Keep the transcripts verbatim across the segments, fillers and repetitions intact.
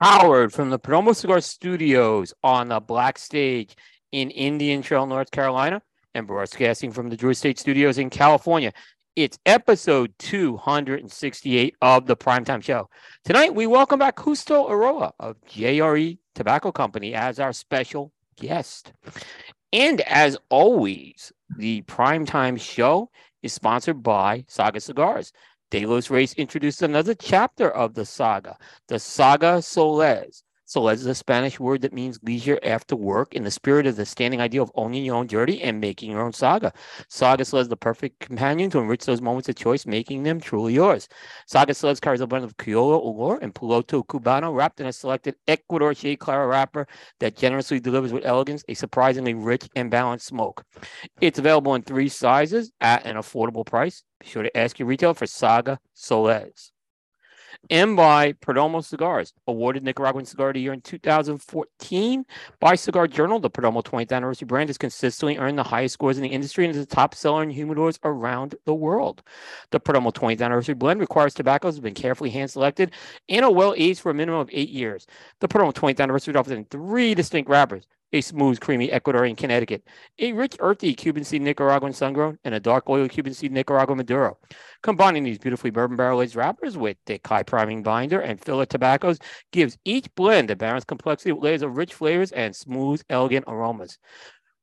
Howard from the Perdomo Cigar Studios on the Black Stage in Indian Trail, North Carolina, and broadcasting from the Drew Estate Studios in California. It's episode two hundred sixty-eight of the Primetime Show. Tonight, we welcome back Justo Eiroa of J R E Tobacco Company as our special guest. And as always, the Primetime Show is sponsored by Saga Cigars. De Los Reyes introduced another chapter of the saga, the Saga Soles. Soles is a Spanish word that means leisure after work, in the spirit of the standing idea of owning your own journey and making your own saga. Saga Soles is the perfect companion to enrich those moments of choice, making them truly yours. Saga Soles carries a blend of Criollo Olor and Piloto Cubano wrapped in a selected Ecuador Shea Clara wrapper that generously delivers with elegance a surprisingly rich and balanced smoke. It's available in three sizes at an affordable price. Be sure to ask your retailer for Saga Soles. And by Perdomo Cigars, awarded Nicaraguan Cigar of the Year in two thousand fourteen by Cigar Journal. The Perdomo twentieth Anniversary brand has consistently earned the highest scores in the industry and is a top seller in humidors around the world. The Perdomo twentieth Anniversary blend requires tobaccos that have been carefully hand-selected and are well-aged for a minimum of eight years. The Perdomo twentieth Anniversary offers in three distinct wrappers: a smooth, creamy Ecuadorian Connecticut, a rich, earthy Cuban seed Nicaraguan Sungrown, and a dark, oily Cuban seed Nicaragua Maduro. Combining these beautifully bourbon barrel-aged wrappers with thick, high-priming binder and filler tobaccos gives each blend a balanced complexity with layers of rich flavors and smooth, elegant aromas.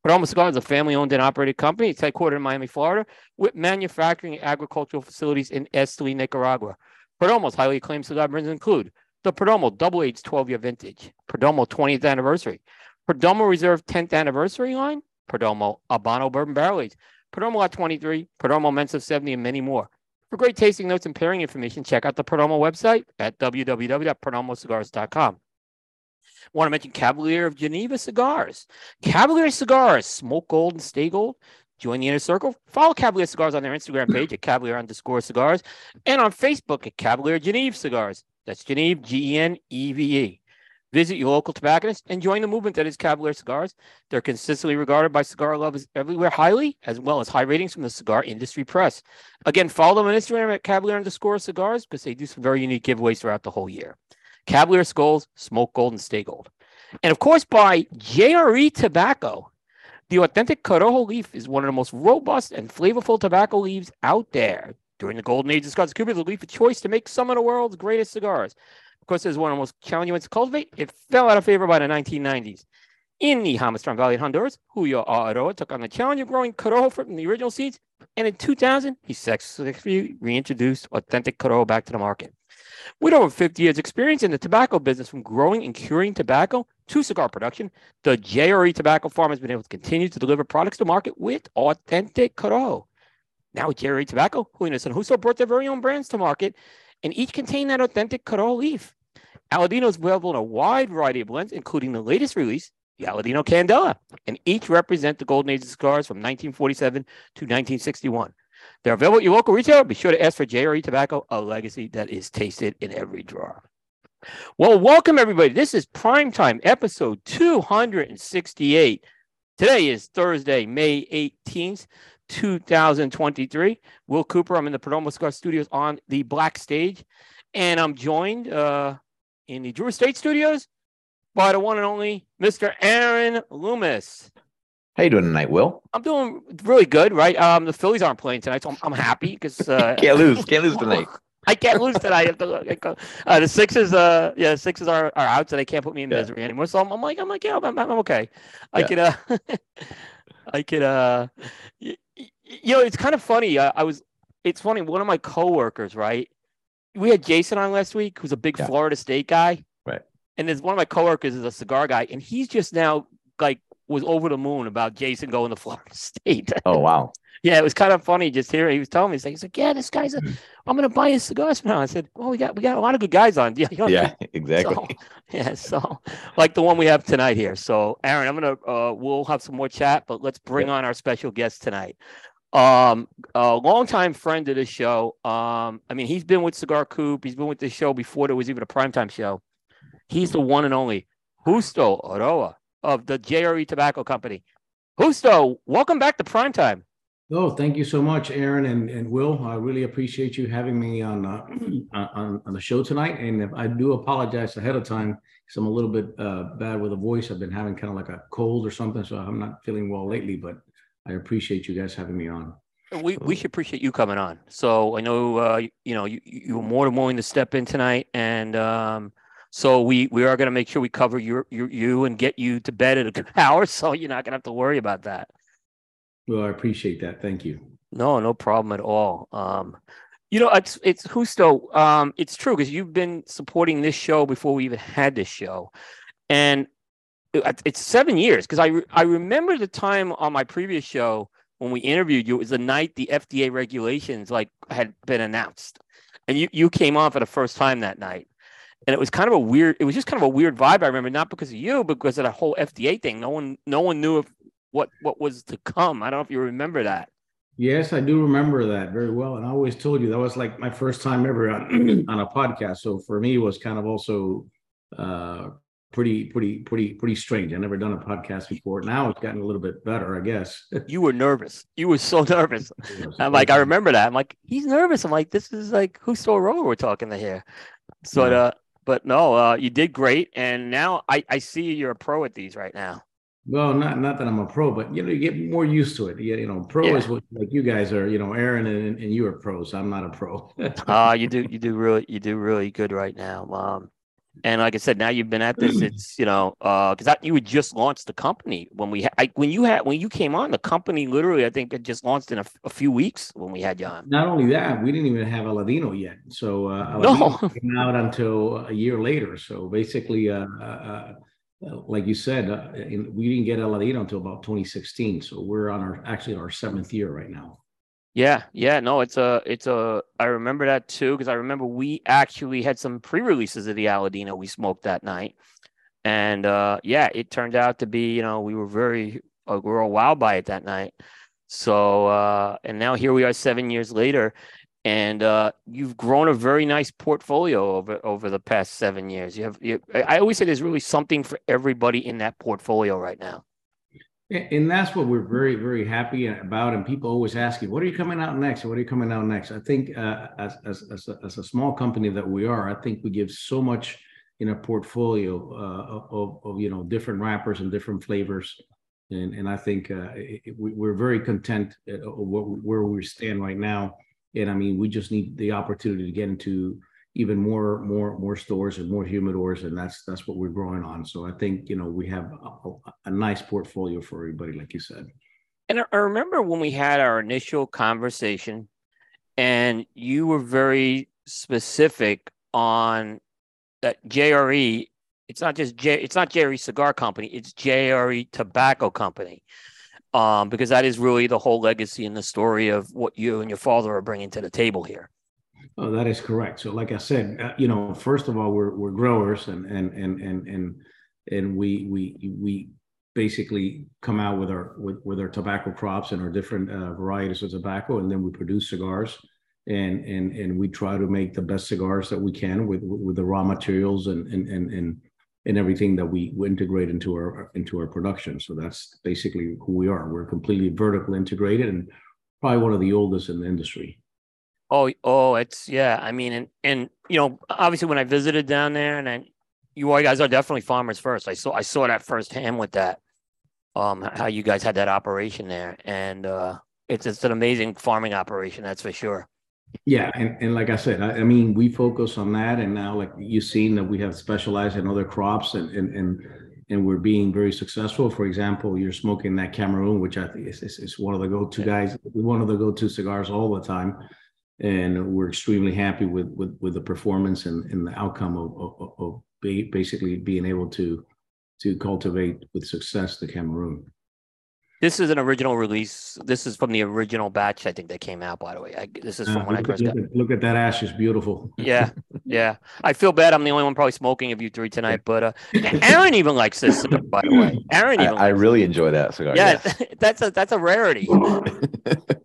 Perdomo Cigar is a family-owned and operated company. It's headquartered in Miami, Florida, with manufacturing and agricultural facilities in Esteli, Nicaragua. Perdomo's highly acclaimed cigar brands include the Perdomo Double-Aged twelve-year Vintage, Perdomo twentieth Anniversary, Perdomo Reserve tenth Anniversary line, Perdomo Habano Bourbon Barrel Aged, Perdomo Lot twenty-three, Perdomo Mensa seventy, and many more. For great tasting notes and pairing information, check out the Perdomo website at w w w dot perdomo cigars dot com. I want to mention Cavalier Genève Cigars. Cavalier Cigars, smoke gold and stay gold. Join the inner circle. Follow Cavalier Cigars on their Instagram page at Cavalier underscore Cigars and on Facebook at Cavalier Genève Cigars. That's Genève, G E N E V E. Visit your local tobacconist and join the movement that is Cavalier Cigars. They're consistently regarded by cigar lovers everywhere highly, as well as high ratings from the cigar industry press. Again, follow them on Instagram at Cavalier underscore Cigars because they do some very unique giveaways throughout the whole year. Cavalier Skulls, smoke gold, and stay gold. And of course, by J R E Tobacco. The authentic Corojo leaf is one of the most robust and flavorful tobacco leaves out there. During the golden age of Scotch Cuba, the leaf of choice to make some of the world's greatest cigars. Of course, there's one of the most challenging ones to cultivate. It fell out of favor by the nineteen nineties. In the Hamastron Valley in Honduras, Julio Eiroa took on the challenge of growing Corojo from the original seeds, and in two thousand, he successfully reintroduced authentic Corojo back to the market. With over fifty years' experience in the tobacco business, from growing and curing tobacco to cigar production, the J R E Tobacco Farm has been able to continue to deliver products to market with authentic Corojo. Now, J R E Tobacco, Julio and Justo brought their very own brands to market, and each contain that authentic Corojo leaf. Aladino is available in a wide variety of blends, including the latest release, the Aladino Candela, and each represent the golden age of cigars from nineteen forty-seven to nineteen sixty-one. They're available at your local retailer. Be sure to ask for J R E Tobacco, a legacy that is tasted in every drawer. Well, welcome, everybody. This is Primetime, episode two hundred sixty-eight. Today is Thursday, May eighteenth. two thousand twenty-three. Will Cooper, I'm in the Perdomo Cigar Studios on the Black Stage, and I'm joined uh, in the Drew Estate Studios by the one and only Mister Aaron Loomis. How you doing tonight, Will? I'm doing really good, right? Um, the Phillies aren't playing tonight, so I'm, I'm happy because uh, can't lose, can't lose tonight. I can't lose tonight. Uh, the Sixers, uh, yeah, the Sixers are, are out, so they can't put me in yeah. misery anymore. So I'm, I'm like, I'm like, yeah, I'm, I'm okay. I yeah. can, uh, I can, uh. You know, it's kind of funny. I, I was, it's funny. One of my coworkers, right? We had Jason on last week, who's a big yeah. Florida State guy. Right. And there's one of my coworkers is a cigar guy, and he's just now like was over the moon about Jason going to Florida State. Oh, wow. Yeah, it was kind of funny just hearing. He was telling me, he's like, he's like yeah, this guy's, a, I'm going to buy his cigars from now. I said, well, we got we got a lot of good guys on. You know, yeah, exactly. So, yeah, so like the one we have tonight here. So, Aaron, I'm going to, uh, we'll have some more chat, but let's bring yeah. on our special guest tonight. Um, a longtime friend of the show. Um, I mean, he's been with Cigar Coop. He's been with this show before there was even a primetime show. He's the one and only Justo Eiroa of the J R E Tobacco Company. Justo, welcome back to Primetime. No, thank you so much, Aaron and, and Will. I really appreciate you having me on, uh, on on the show tonight. And I do apologize ahead of time because I'm a little bit uh, bad with the voice. I've been having kind of like a cold or something, so I'm not feeling well lately, but I appreciate you guys having me on. We, we should appreciate you coming on. So I know, uh, you, you know, you, you were more than willing to step in tonight. And um, so we, we are going to make sure we cover your, your, you and get you to bed at a good hour. So you're not going to have to worry about that. Well, I appreciate that. Thank you. No, no problem at all. Um, you know, it's it's Justo. Um, it's true because you've been supporting this show before we even had this show, and it, it's seven years. Because I re I remember the time on my previous show when we interviewed you. It was the night the F D A regulations like had been announced, and you you came on for the first time that night, and it was kind of a weird. It was just kind of a weird vibe. I remember not because of you, but because of the whole F D A thing. No one no one knew if. What what was to come. I don't know if you remember that. Yes, I do remember that very well. And I always told you that was like my first time ever on, on a podcast. So for me, it was kind of also uh, pretty, pretty, pretty, pretty strange. I've never done a podcast before. Now it's gotten a little bit better, I guess. You were nervous. You were so nervous. I'm like, I remember that. I'm like, he's nervous. I'm like, this is like Justo Eiroa we're talking to here. So, yeah. uh, but no, uh, you did great. And now I, I see you're a pro at these right now. Well, not not that I'm a pro, but you know, you get more used to it. You, you know, pro yeah. is what like you guys are. You know, Aaron and, and you are pros. I'm not a pro. Ah, uh, you do you do really you do really good right now, um, and like I said, now you've been at this. It's you know, because uh, you had just launched the company when we I, when you had when you came on the company. Literally, I think it just launched in a, a few weeks when we had you on. Not only that, we didn't even have a Ladino yet, so uh, no came out until a year later. So basically, uh. uh like you said, uh, in, we didn't get a Ladino until about twenty sixteen. So we're on our actually our seventh year right now. Yeah, yeah, no, it's a, it's a. I remember that too because I remember we actually had some pre-releases of the Aladino we smoked that night, and uh, yeah, it turned out to be you know we were very uh, we were all wowed by it that night. So uh, and now here we are seven years later, and uh, you've grown a very nice portfolio over over the past seven years. You have, you, I always say, there's really something for everybody in that portfolio right now, and that's what we're very very happy about. And people always ask you, "What are you coming out next? What are you coming out next?" I think uh, as as as a, as a small company that we are, I think we give so much in a portfolio uh, of of you know different wrappers and different flavors. And and I think uh, it, we're very content at where we stand right now. And I mean, we just need the opportunity to get into even more, more, more stores and more humidors, and that's that's what we're growing on. So I think you know we have a, a nice portfolio for everybody, like you said. And I remember when we had our initial conversation, and you were very specific on that J R E. It's not just J. It's not J R E Cigar Company. It's J R E Tobacco Company. Um, because that is really the whole legacy and the story of what you and your father are bringing to the table here. Oh, that is correct. So, like I said, uh, you know, first of all, we're we're growers, and and and and and and we we we basically come out with our with, with our tobacco crops and our different uh, varieties of tobacco, and then we produce cigars, and and and we try to make the best cigars that we can with with the raw materials and and and and. and everything that we integrate into our into our production. So that's basically who we are. We're completely vertically integrated and probably one of the oldest in the industry. Oh, oh, it's yeah. I mean, and and you know, obviously when I visited down there, and I, you all guys are definitely farmers first. I saw I saw that firsthand with that, um, how you guys had that operation there, and uh, it's it's an amazing farming operation, that's for sure. Yeah, and, and like I said, I, I mean, we focus on that, and now, like you've seen, that we have specialized in other crops, and and and, and we're being very successful. For example, you're smoking that Cameroon, which I think is, is, is one of the go-to guys, one of the go-to cigars all the time, and we're extremely happy with with, with the performance and, and the outcome of, of, of basically being able to to cultivate with success the Cameroon. This is an original release. This is from the original batch, I think, that came out, by the way. I, this is from uh, when I first got it. Look at that ash. It's beautiful. Yeah, yeah. I feel bad. I'm the only one probably smoking of you three tonight, but uh, Aaron even likes this cigar, by the way. Aaron even I, likes I really it. enjoy that cigar. Yeah, yeah, that's a that's a rarity.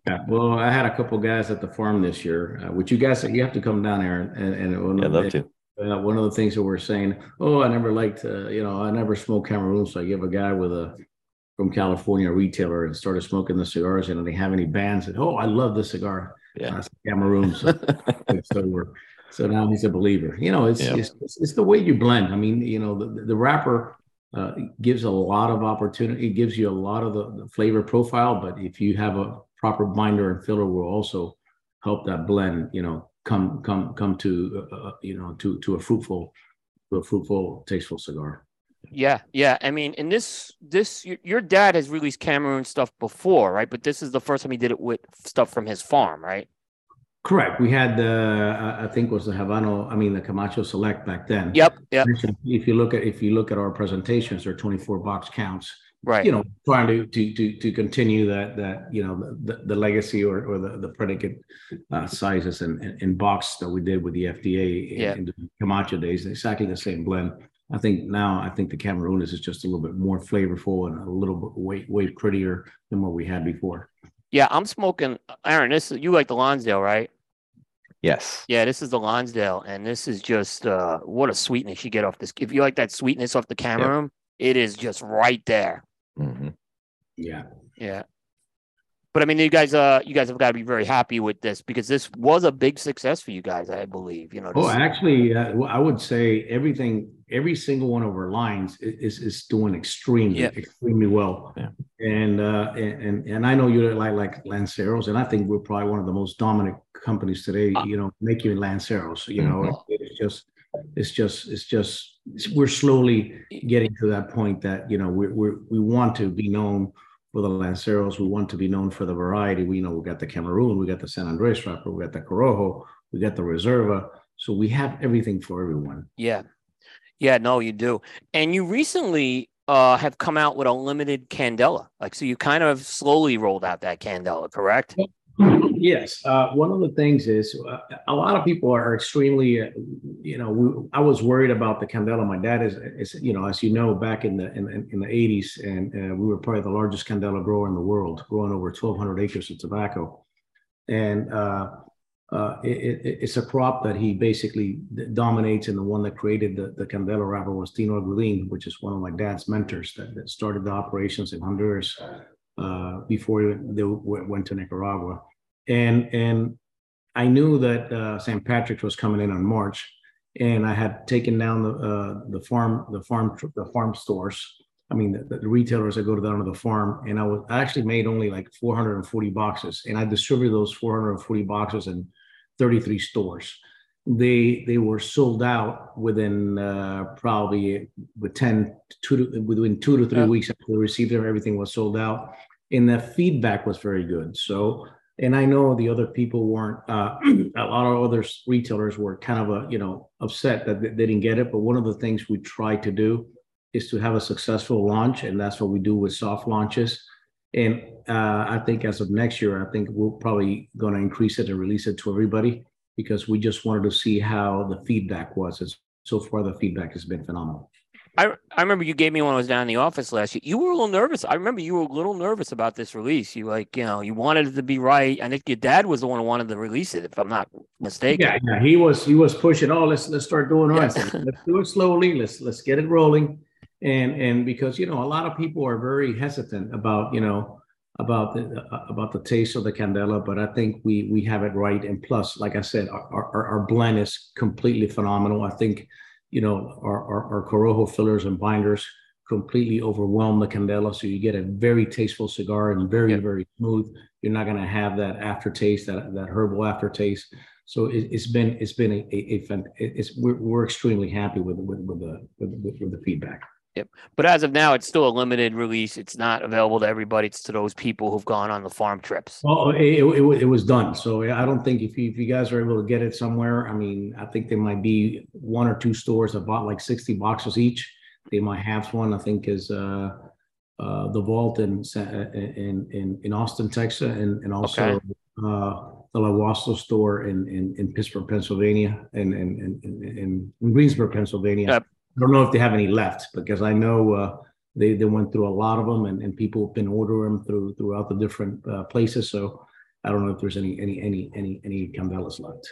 Yeah, well, I had a couple guys at the farm this year, uh, which you guys, you have to come down, Aaron. And, and yeah, I'd love to. Uh, one of the things that we're saying, oh, I never liked, uh, you know, I never smoked Cameroon, so I give a guy with a from California, a retailer, and started smoking the cigars, and they have any bands that, oh, I love this cigar. Yeah, uh, Cameroon. So, so we're so now he's a believer. You know, it's yeah. it's, it's it's the way you blend. I mean, you know, the the wrapper uh, gives a lot of opportunity. It gives you a lot of the, the flavor profile, but if you have a proper binder and filler, will also help that blend. You know, come come come to uh, you know to to a fruitful, to a fruitful, tasteful cigar. Yeah, yeah. I mean, and this, this, your dad has released Cameroon stuff before, right? But this is the first time he did it with stuff from his farm, right? Correct. We had the, I think, it was the Havano. I mean, the Camacho Select back then. Yep. Yep. If you look at if you look at our presentations, they're twenty-four box counts. Right. You know, trying to to to, to continue that that you know the, the legacy or or the the predicate uh, sizes and, and and box that we did with the F D A yep. in the Camacho days. Exactly the same blend. I think now, I think the Cameroon is just a little bit more flavorful and a little bit way, way prettier than what we had before. Yeah, I'm smoking, Aaron, this is, you like the Lonsdale, right? Yes. Yeah, this is the Lonsdale, and this is just, uh, what a sweetness you get off this. If you like that sweetness off the Cameroon, yeah. it is just right there. Mm-hmm. Yeah. Yeah. But I mean, you guys, uh, you guys have got to be very happy with this, because this was a big success for you guys, I believe. You know. This... Oh, actually, uh, I would say everything, every single one of our lines is is doing extremely, yeah. extremely well. Yeah. And uh, and and I know you like like Lanceros, and I think we're probably one of the most dominant companies today. Uh, you know, making Lanceros. You know, mm-hmm. it's just, it's just, it's just, it's, we're slowly getting to that point that you know we we we want to be known. For the Lanceros, we want to be known for the variety. We you know we got the Cameroon, we got the San Andres wrapper, we got the Corojo, we got the Reserva. So we have everything for everyone. Yeah. Yeah, no, you do. And you recently uh, have come out with a limited Candela. Like, so you kind of slowly rolled out that Candela, correct? Yes. Uh, one of the things is uh, a lot of people are extremely, uh, you know, we, I was worried about the Candela. My dad is, is, you know, as you know, back in the in, in the eighties, and uh, we were probably the largest Candela grower in the world, growing over twelve hundred acres of tobacco. And uh, uh, it, it, it's a crop that he basically dominates. And the one that created the, the Candela wrapper was Tino Agudin, which is one of my dad's mentors that, that started the operations in Honduras uh, before they w- went to Nicaragua. And and I knew that uh, Saint Patrick's was coming in on March, and I had taken down the uh, the farm the farm the farm stores. I mean the, the retailers that go down to the farm, and I was I actually made only like four hundred forty boxes, and I distributed those four hundred forty boxes in thirty-three stores. They they were sold out within uh, probably with ten two to, within two to three yeah. weeks after we received them. Everything was sold out, and the feedback was very good. So. And I know the other people weren't, uh, a lot of other retailers were kind of, a, you know, upset that they didn't get it. But one of the things we try to do is to have a successful launch. And that's what we do with soft launches. And uh, I think as of next year, I think we're probably going to increase it and release it to everybody, because we just wanted to see how the feedback was. And so far, the feedback has been phenomenal. I I remember you gave me one. I was down in the office last year. You were a little nervous. I remember you were a little nervous about this release. You like, you know, you wanted it to be right. I think your dad was the one who wanted to release it, if I'm not mistaken. Yeah, yeah. He was he was pushing. Oh, let's let's start doing yeah. it. Let's do it slowly. Let's let's get it rolling. And and because you know a lot of people are very hesitant about you know about the uh, about the taste of the Candela, but I think we we have it right. And plus, like I said, our our, our blend is completely phenomenal. I think. You know, our, our, our Corojo fillers and binders completely overwhelm the Candela. So you get a very tasteful cigar and very, yeah. very smooth. You're not going to have that aftertaste, that, that herbal aftertaste. So it, it's been, it's been a, a, a it's, we're, we're extremely happy with, with, with the, with, with the feedback. Yep. But as of now, it's still a limited release. It's not available to everybody. It's to those people who've gone on the farm trips. Well, it, it, it was done. So I don't think if you, if you guys are able to get it somewhere, I mean, I think there might be one or two stores that bought like sixty boxes each. They might have one, I think, is uh, uh, the Vault in, in in in Austin, Texas, and, and also okay. uh, the La Wasto store in, in, in Pittsburgh, Pennsylvania, and in in, in, in Greensboro, Pennsylvania. Yep. I don't know if they have any left, because I know uh, they, they went through a lot of them, and, and people have been ordering them through throughout the different uh, places. So I don't know if there's any any any any any Candelas left.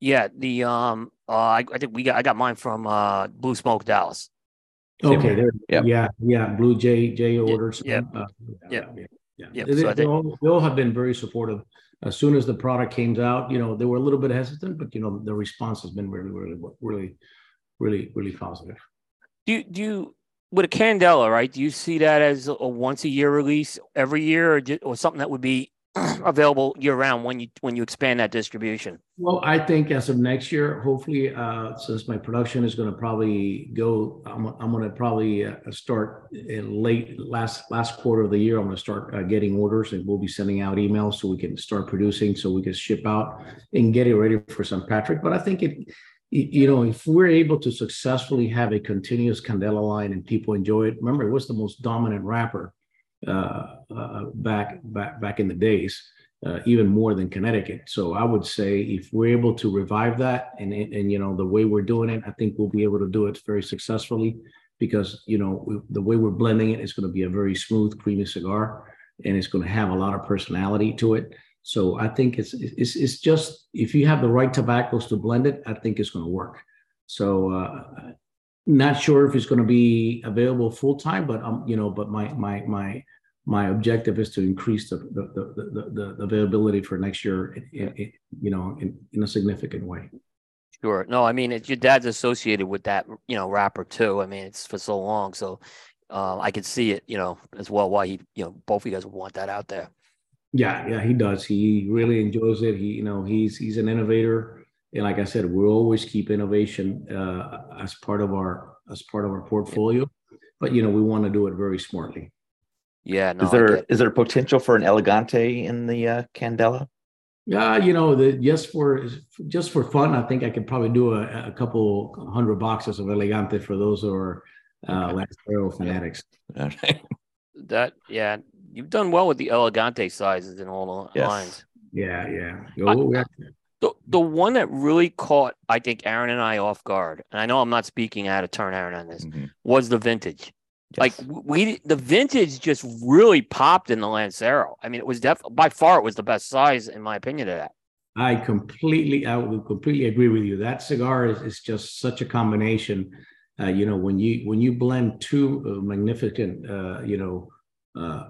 Yeah, the um, uh, I, I think we got I got mine from uh, Blue Smoke Dallas. Okay. There. Yep. Yeah. Yeah. Blue Jay Jay orders. Yeah. Uh, yeah. Yeah. Yeah. Yep. They, so they, all, they all have been very supportive. As soon as the product came out, you know, they were a little bit hesitant, but you know, the response has been really, really, really, really, really positive. Do you, do you with a Candela, right? Do you see that as a once a year release every year, or do, or something that would be available year round when you when you expand that distribution? Well, I think as of next year, hopefully, uh, since my production is going to probably go, I'm, I'm going to probably uh, start in late last last quarter of the year. I'm going to start uh, getting orders, and we'll be sending out emails so we can start producing, so we can ship out and get it ready for Saint Patrick. But I think it, you know, if we're able to successfully have a continuous Candela line and people enjoy it, remember it was the most dominant wrapper uh, uh, back back back in the days, uh, even more than Connecticut. So I would say if we're able to revive that and, and, and, you know, the way we're doing it, I think we'll be able to do it very successfully because, you know, we, the way we're blending it, it's going to be a very smooth, creamy cigar, and it's going to have a lot of personality to it. So I think it's, it's, it's just, if you have the right tobaccos to blend it, I think it's going to work. So, uh, not sure if it's going to be available full time, but um, you know, but my my my my objective is to increase the the the, the, the availability for next year, in, in, you know, in, in a significant way. Sure. No, I mean, it, your dad's associated with that, you know, rapper too. I mean, it's for so long, so uh, I could see it, you know, as well. Why he, you know, both of you guys want that out there. Yeah, yeah, he does. He really enjoys it. He, you know, he's he's an innovator. And like I said, we'll always keep innovation uh, as part of our as part of our portfolio, but you know we want to do it very smartly. Yeah. No, is there is there potential for an Elegante in the uh, Candela? Yeah, uh, you know, the just for just for fun, I think I could probably do a, a couple hundred boxes of Elegante for those who are uh, Lancero fanatics. All right. That yeah, you've done well with the Elegante sizes in all the yes. lines. Yeah, yeah. Oh, I, yeah. The the one that really caught, I think, Aaron and I off guard, and I know I'm not speaking out of turn, Aaron, on this, mm-hmm. was the vintage. Yes. Like we, the vintage just really popped in the Lancero. I mean, it was def- by far it was the best size in my opinion of that. I completely, I would completely agree with you. That cigar is, is just such a combination. Uh, you know, when you when you blend two uh, magnificent, uh, you know. Uh,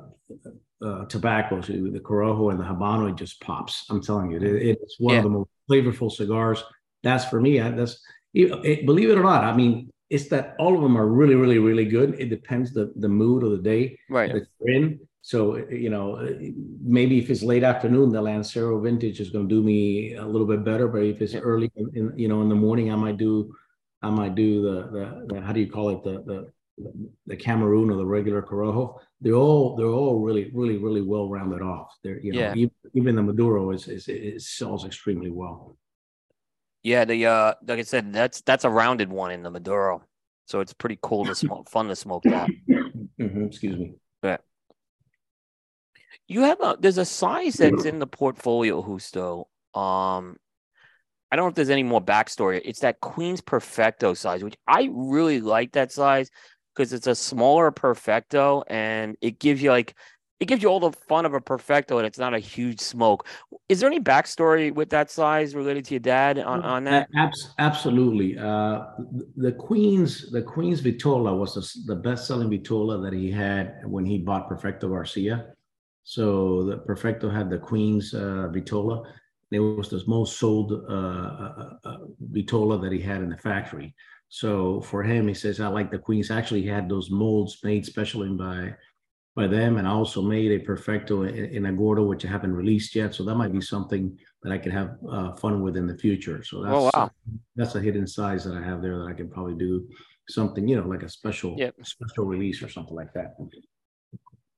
Uh, tobaccos, the Corojo and the Habano, it just pops. I'm telling you, it, it's one yeah. of the most flavorful cigars. That's for me. I, that's it, it, believe it or not. I mean, it's that all of them are really, really, really good. It depends the the mood of the day right. that you're in. So you know, maybe if it's late afternoon, the Lancero vintage is going to do me a little bit better. But if it's yeah. early, in, in you know, in the morning, I might do, I might do the the, the how do you call it the the. the Cameroon or the regular Corojo, they're all they're all really really really well rounded off. They're you know yeah. even, even the Maduro is, is it sells extremely well. Yeah, the uh, like I said, that's that's a rounded one in the Maduro, so it's pretty cool to smoke, fun to smoke that. Mm-hmm, excuse me. Yeah. You have a there's a size that's in the portfolio, Justo. Um, I don't know if there's any more backstory. It's that Queen's Perfecto size, which I really like that size. Because it's a smaller Perfecto, and it gives you like it gives you all the fun of a Perfecto, and it's not a huge smoke. Is there any backstory with that size related to your dad on, on that? Uh, abs- absolutely. Uh, the Queen's the Queen's Vitola was the, the best selling Vitola that he had when he bought Perfecto Garcia. So the Perfecto had the Queen's uh, Vitola. It was the most sold uh, uh, uh, Vitola that he had in the factory. So for him, he says, I like the Queens. Actually, he had those molds made specially by by them, and I also made a Perfecto in, in a Gordo, which I haven't released yet. So that might be something that I could have uh, fun with in the future. So that's oh, wow. that's a hidden size that I have there that I can probably do something, you know, like a special yep. special release or something like that.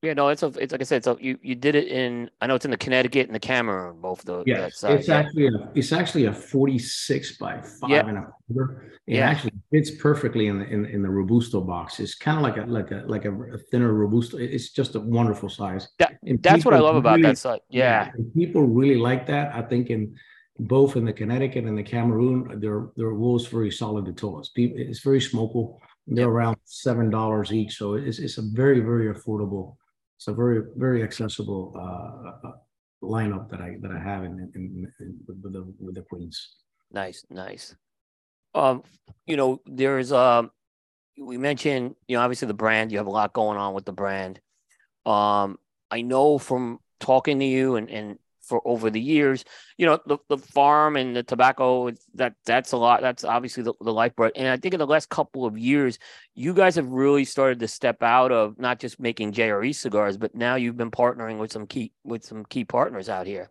Yeah, no, it's a, it's like I said, so you, you did it in, I know it's in the Connecticut and the Cameroon, both those. Yes, that it's yeah. actually a, it's actually a forty-six by five yeah. and a quarter. It yeah. actually fits perfectly in the in, in the Robusto box. It's kind of like a like a like a thinner Robusto. It's just a wonderful size. That, that's what I love about really, that size. Yeah, people really like that. I think in both in the Connecticut and the Cameroon, they're they're wolves very solid Vitolas. It's very smokable. They're yeah. around seven dollars each, so it's it's a very very affordable. It's a very, very accessible uh, lineup that I that I have in, in, in with the with the Queens. Nice, nice. Um, you know, there's um, we mentioned, you know, obviously the brand, you have a lot going on with the brand. Um, I know from talking to you and, and for over the years, you know, the, the farm and the tobacco, that that's a lot. That's obviously the, the lifeblood. And I think in the last couple of years, you guys have really started to step out of not just making J R E cigars, but now you've been partnering with some key, with some key partners out here.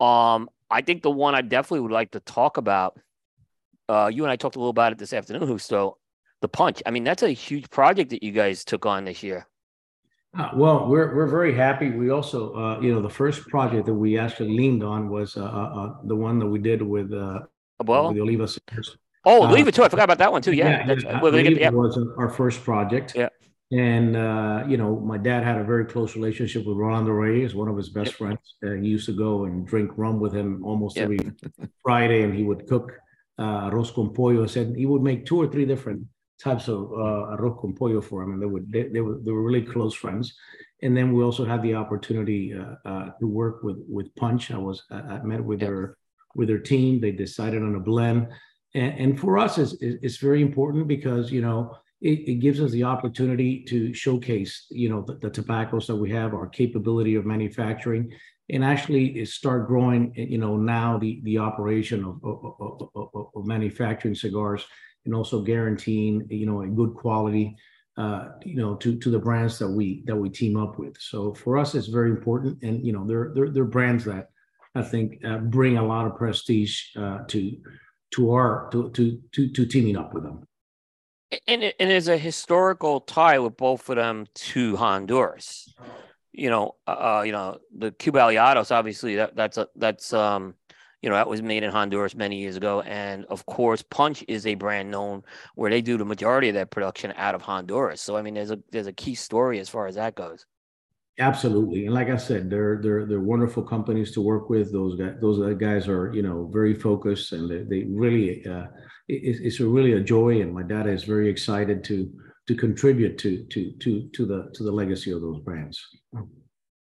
Um, I think the one I definitely would like to talk about, uh, you and I talked a little about it this afternoon, Justo, the Punch. I mean, that's a huge project that you guys took on this year. Uh, well, we're we're very happy. We also, uh, you know, the first project that we actually leaned on was uh, uh, the one that we did with, uh, well, with the Oliva cigars. Oh, Oliva uh, too. I forgot about that one too. Yeah, yeah, that's, yeah. Well, Oliva yeah. was our first project. Yeah. And, uh, you know, my dad had a very close relationship with Ron De Reyes, one of his best yep. friends. Uh, he used to go and drink rum with him almost yep. every Friday, and he would cook uh, arroz con pollo. And he would make two or three different types of uh, arroz con pollo for him, and they, would, they, they, were, they were really close friends. And then we also had the opportunity uh, uh, to work with, with Punch. I was I met with, yep. their, with their team. They decided on a blend. And, and for us, it's, it's very important because, you know, It, it gives us the opportunity to showcase, you know, the, the tobaccos that we have, our capability of manufacturing, and actually start growing, you know, now the, the operation of, of, of, of manufacturing cigars, and also guaranteeing, you know, a good quality, uh, you know, to, to the brands that we that we team up with. So for us, it's very important. And, you know, they're, they're, they're brands that I think uh, bring a lot of prestige uh, to to our to, to, to, to teaming up with them. And, and there's a historical tie with both of them to Honduras. You know, uh, you know, the Cubaliados, obviously, that, that's, a, that's um, you know, that was made in Honduras many years ago. And, of course, Punch is a brand known where they do the majority of their production out of Honduras. So, I mean, there's a there's a key story as far as that goes. Absolutely. And like I said, they're they're they're wonderful companies to work with. Those guys, those guys are, you know, very focused, and they, they really uh, it, it's a really a joy. And my dad is very excited to to contribute to to to to the to the legacy of those brands.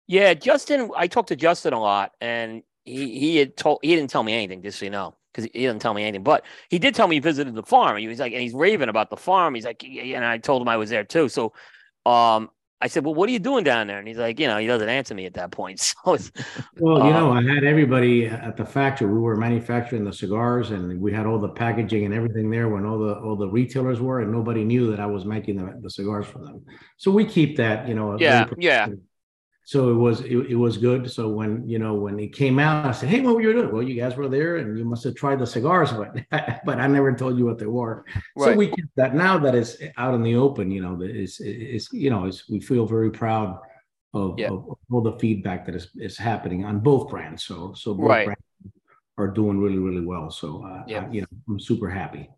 Yeah, Justin, I talked to Justin a lot, and he he had told he didn't tell me anything, just so you know, because he didn't tell me anything. But he did tell me he visited the farm. He was like, and he's raving about the farm. He's like, and I told him I was there too. So, um. I said, well, what are you doing down there? And he's like, you know, he doesn't answer me at that point. So, it's, well, you um, know, I had everybody at the factory. We were manufacturing the cigars, and we had all the packaging and everything there when all the all the retailers were, and nobody knew that I was making the, the cigars for them. So we keep that, you know. Yeah, yeah. So it was it, it was good. So when, you know, when it came out, I said, hey, what were you doing? Well, you guys were there, and you must have tried the cigars, but but I never told you what they were. Right. So we keep that now that it's out in the open, you know, it's, it's you know, it's, we feel very proud of, yeah. of, of all the feedback that is, is happening on both brands. So, so both right. brands are doing really, really well. So, uh, yeah. I, you know, I'm super happy.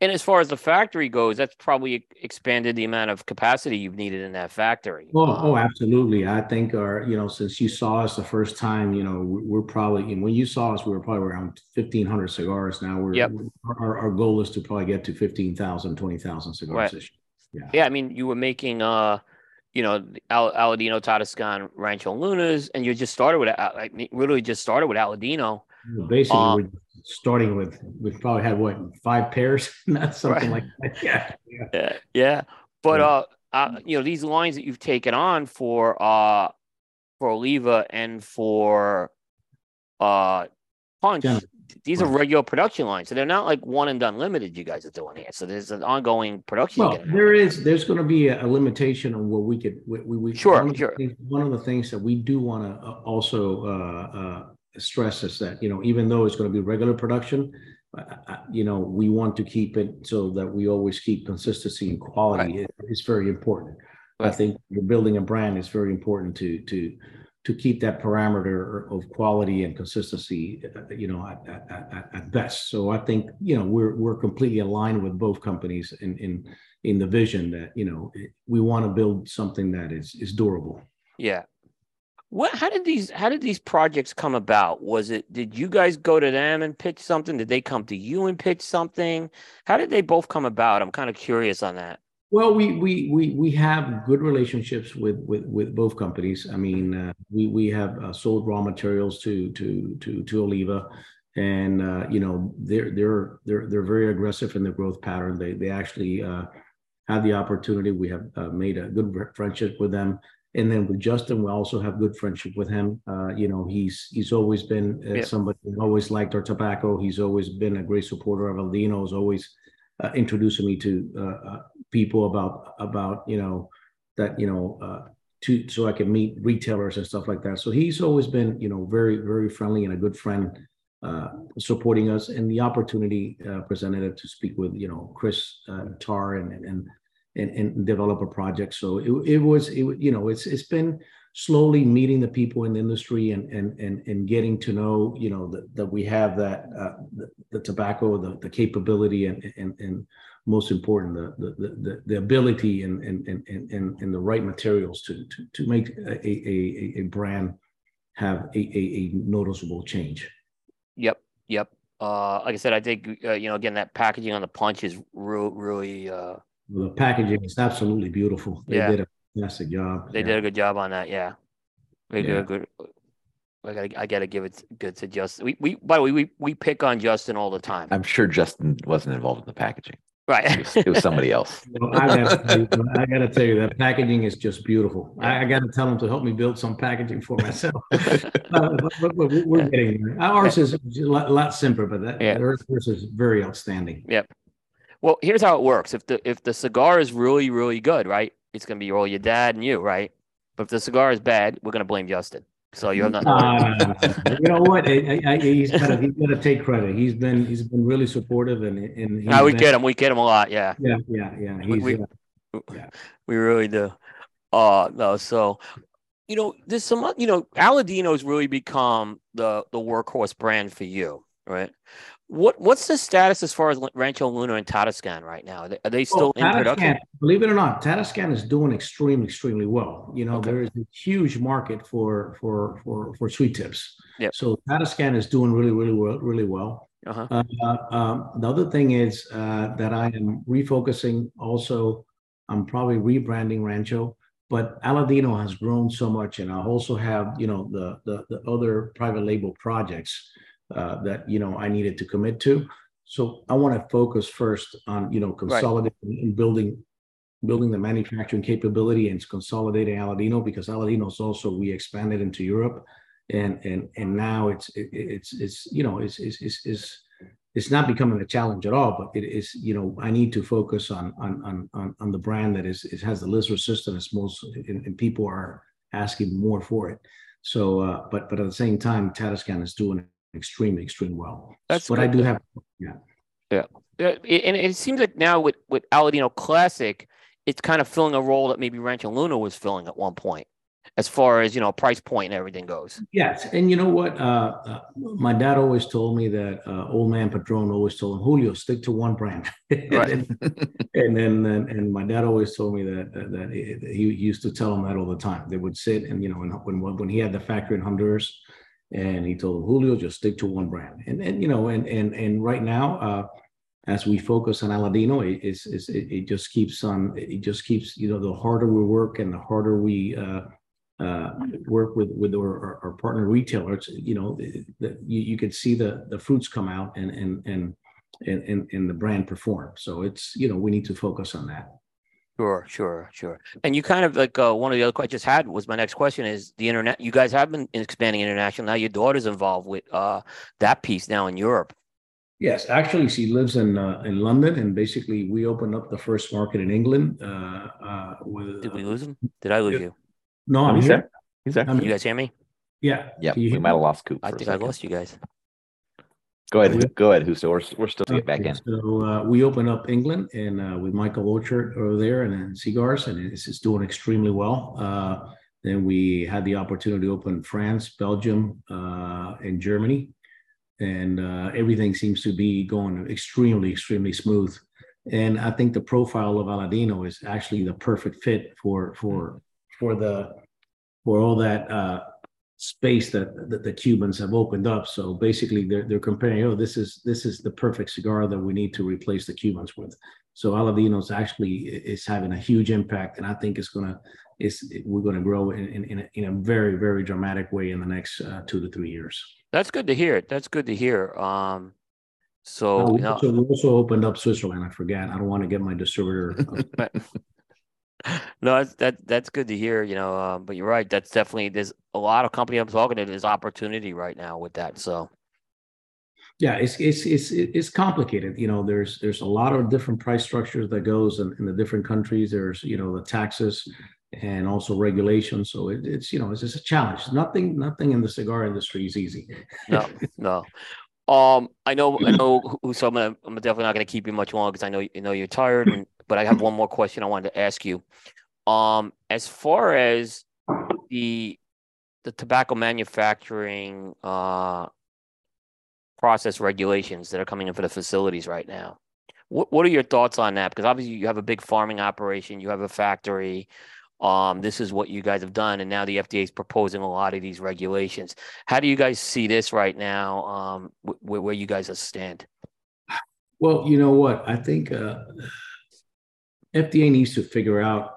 And as far as the factory goes, that's probably expanded the amount of capacity you've needed in that factory. Oh, um, oh, absolutely. I think our, you know, since you saw us the first time, you know, we're probably, and when you saw us, we were probably around fifteen hundred cigars. Now we're, yep. we're our, our goal is to probably get to fifteen thousand, twenty thousand cigars right. this year. Yeah. yeah. I mean, you were making, uh, you know, Al- Aladino, TataScan, Rancho Lunas, and you just started with, I mean, literally just started with Aladino. Basically, um, we're starting with, we've probably had, what, five pairs? Not something right. like that. Yeah. Yeah. yeah, yeah. But, yeah. Uh, uh, you know, these lines that you've taken on for uh, for Oliva and for uh, Punch, yeah. these right. are regular production lines. So they're not like one and done limited you guys are doing here. So there's an ongoing production. Well, there is, there's going to be a, a limitation on what we could, we, we, we sure, one, sure. Of things, one of the things that we do want to uh, also, uh, uh, stresses that, you know, even though it's going to be regular production, uh, you know, we want to keep it so that we always keep consistency and quality. Right. It, it's very important. Right. I think you're building a brand. It's very important to to to keep that parameter of quality and consistency, uh, you know, at, at, at, at best. So I think, you know, we're we're completely aligned with both companies in in in the vision that, you know, we want to build something that is is durable. Yeah. What, how did these how did these projects come about? Was it, did you guys go to them and pitch something? Did they come to you and pitch something? How did they both come about? I'm kind of curious on that. Well, we we we we have good relationships with with, with both companies. I mean, uh, we we have uh, sold raw materials to to to to Oliva, and uh, you know, they're they're they're they're very aggressive in their growth pattern. They they actually uh, had the opportunity. We have uh, made a good friendship with them. And then with Justin, we also have good friendship with him. Uh, you know, he's he's always been uh, yep. somebody who always liked our tobacco. He's always been a great supporter of Aldino. He's always uh, introducing me to uh, uh, people about, about, you know, that, you know, uh, to so I can meet retailers and stuff like that. So he's always been, you know, very, very friendly and a good friend uh, supporting us. And the opportunity uh, presented to speak with, you know, Chris uh, Tarr and, and, and And, and develop a project. So it, it was, it, you know, it's it's been slowly meeting the people in the industry and and and, and getting to know, you know, that, that we have that uh, the, the tobacco, the, the capability, and and and most important, the the the, the ability and and and and and the right materials to to, to make a, a a brand have a a, a noticeable change. Yep. Yep. Uh, like I said, I think uh, you know, again, that packaging on the Punch is real, really. Uh... The packaging is absolutely beautiful. They yeah. did a fantastic job. They yeah. did a good job on that. Yeah, they yeah. did a good. I gotta, I gotta give it good to Justin. We, we, by the way, we we pick on Justin all the time. I'm sure Justin wasn't involved in the packaging. Right, it was, it was somebody else. Well, I, gotta you, I gotta tell you, that packaging is just beautiful. Yeah. I, I gotta tell him to help me build some packaging for myself. uh, but, but, but we're getting there. Ours is a lot, lot simpler, but that yeah. ours is very outstanding. Yep. Well, here's how it works. If the if the cigar is really, really good, right, it's going to be all your dad and you, right? But if the cigar is bad, we're going to blame Justin. So you have nothing. Uh, you know what? I, I, I, he's got to take credit. He's been he's been really supportive, and and he's no, we been, get him. We get him a lot. Yeah. Yeah. Yeah. Yeah. He's, we, uh, yeah. we really do. Uh no. So, you know, there's some. You know, Aladino's really become the the workhorse brand for you, right? What what's the status as far as Rancho Luna and TataScan right now? Are they, are they still well, in TataScan, production? Believe it or not, TataScan is doing extremely, extremely well. You know, okay. there is a huge market for for for for sweet tips. Yep. So TataScan is doing really, really well, really well. Uh-huh. Uh, um, the other thing is uh, that I am refocusing. Also, I'm probably rebranding Rancho, but Aladino has grown so much, and I also have you know the the, the other private label projects. Uh, that, you know, I needed to commit to. So I want to focus first on, you know, consolidating right. and building building the manufacturing capability and consolidating Aladino, because Aladino's also, we expanded into Europe. And and and now it's, it, it's, it's you know, it's, it's, it's, it's, it's not becoming a challenge at all, but it is, you know, I need to focus on on on, on the brand that is, it has the list resistance most, and, and people are asking more for it. So, uh, but, but at the same time, TataScan is doing it extremely, extremely well. That's what I do have. Yeah. Yeah. And it seems like now with, with Aladino Classic, it's kind of filling a role that maybe Rancho Luna was filling at one point, as far as, you know, price point and everything goes. Yes. And you know what? Uh, uh, my dad always told me that uh, old man Padron always told him, Julio, stick to one brand. and, right. then, and then, and, and my dad always told me that, uh, that he, he used to tell him that all the time. They would sit and, you know, when, when, when he had the factory in Honduras, and he told Julio, just stick to one brand. And, and you know, and and and right now, uh, as we focus on Aladino, it, it's, it's, it just keeps on, it just keeps, you know, the harder we work and the harder we uh, uh, work with, with our, our partner retailers, you know, that you, you could see the, the fruits come out and, and, and, and, and the brand perform. So it's, you know, we need to focus on that. Sure, sure, sure. And you kind of like uh, one of the other questions I just had was my next question is the internet. You guys have been expanding international. Now your daughter's involved with uh, that piece now in Europe. Yes, actually, she lives in uh, in London, and basically we opened up the first market in England. Uh, uh, with, Did we lose him? Did I lose yeah. you? No, I'm here. He's there. Can you guys hear me? Yeah, yeah. You we might have lost Coop. I think I lost you guys. Go ahead, go ahead, Justo. We're, we're still okay, back in. So uh, we open up England and uh, with Michael Orchard over there and, and cigars, and it's, it's doing extremely well. Uh, then we had the opportunity to open France, Belgium, uh, and Germany, and uh, everything seems to be going extremely, extremely smooth. And I think the profile of Aladino is actually the perfect fit for for for the for all that. Uh, space that, that the Cubans have opened up. So basically they're, they're comparing, oh, this is this is the perfect cigar that we need to replace the Cubans with. So Aladino's actually is having a huge impact, and I think it's gonna it's we're gonna grow in in, in, a, in a very, very dramatic way in the next uh, two to three years. That's good to hear. That's good to hear. Um, So no, we, also, know, we also opened up Switzerland. I forgot. I don't want to get my distributor. No, that's, that, that's good to hear, you know, um, but you're right. That's definitely, there's a lot of company I'm talking to, there's opportunity right now with that. So. Yeah, it's, it's, it's, it's complicated. You know, there's, there's a lot of different price structures that goes in, in the different countries. There's, you know, the taxes and also regulations. So it, it's, you know, it's just a challenge. Nothing, nothing in the cigar industry is easy. No, no. Um, I know, I know, so I'm, gonna, I'm definitely not going to keep you much longer because I know, you know, you're tired, and, but I have one more question I wanted to ask you. Um, as far as the, the tobacco manufacturing, uh, process regulations that are coming in for the facilities right now, what, what are your thoughts on that? Because obviously you have a big farming operation, you have a factory. Um, this is what you guys have done, and now the F D A is proposing a lot of these regulations. How do you guys see this right now, um, wh- where you guys stand? Well, you know what? I think uh, F D A needs to figure out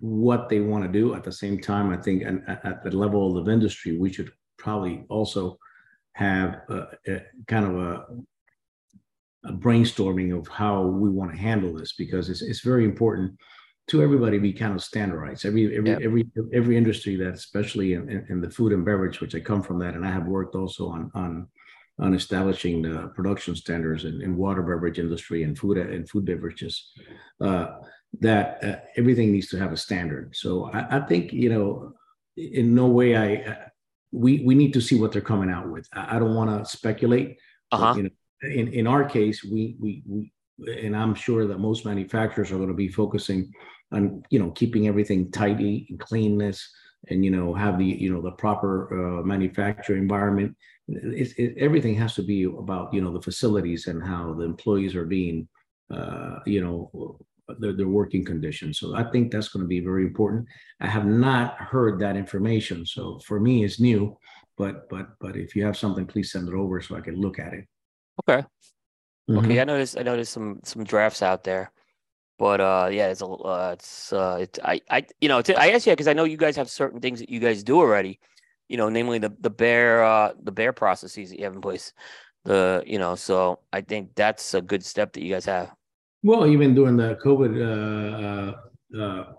what they want to do. At the same time, I think and, at the level of industry, we should probably also have a, a kind of a, a brainstorming of how we want to handle this, because it's, it's very important to everybody be kind of standardized. Every every yep. every every industry that, especially in, in, in the food and beverage, which I come from that, and I have worked also on on, on establishing the production standards in, in water beverage industry and food and food beverages, uh, that uh, everything needs to have a standard. So I, I think, you know, in no way I, I we we need to see what they're coming out with. I, I don't want to speculate. Uh-huh. But, you know, in in our case, we we we and I'm sure that most manufacturers are going to be focusing on, you know, keeping everything tidy and cleanness, and, you know, have the, you know, the proper uh, manufacturing environment. It, it, everything has to be about, you know, the facilities and how the employees are being, uh, you know, their, their working conditions. So I think that's going to be very important. I have not heard that information, so for me it's new. But but but if you have something, please send it over so I can look at it. Okay. Mm-hmm. Okay. I noticed. I noticed some some drafts out there. But uh, yeah, it's a, uh, it's, uh, it's, I, I, you know, it's, I asked you because I know you guys have certain things that you guys do already, you know, namely the the bear, uh, the bear processes that you have in place, the, you know, so I think that's a good step that you guys have. Well, even during the COVID uh, uh,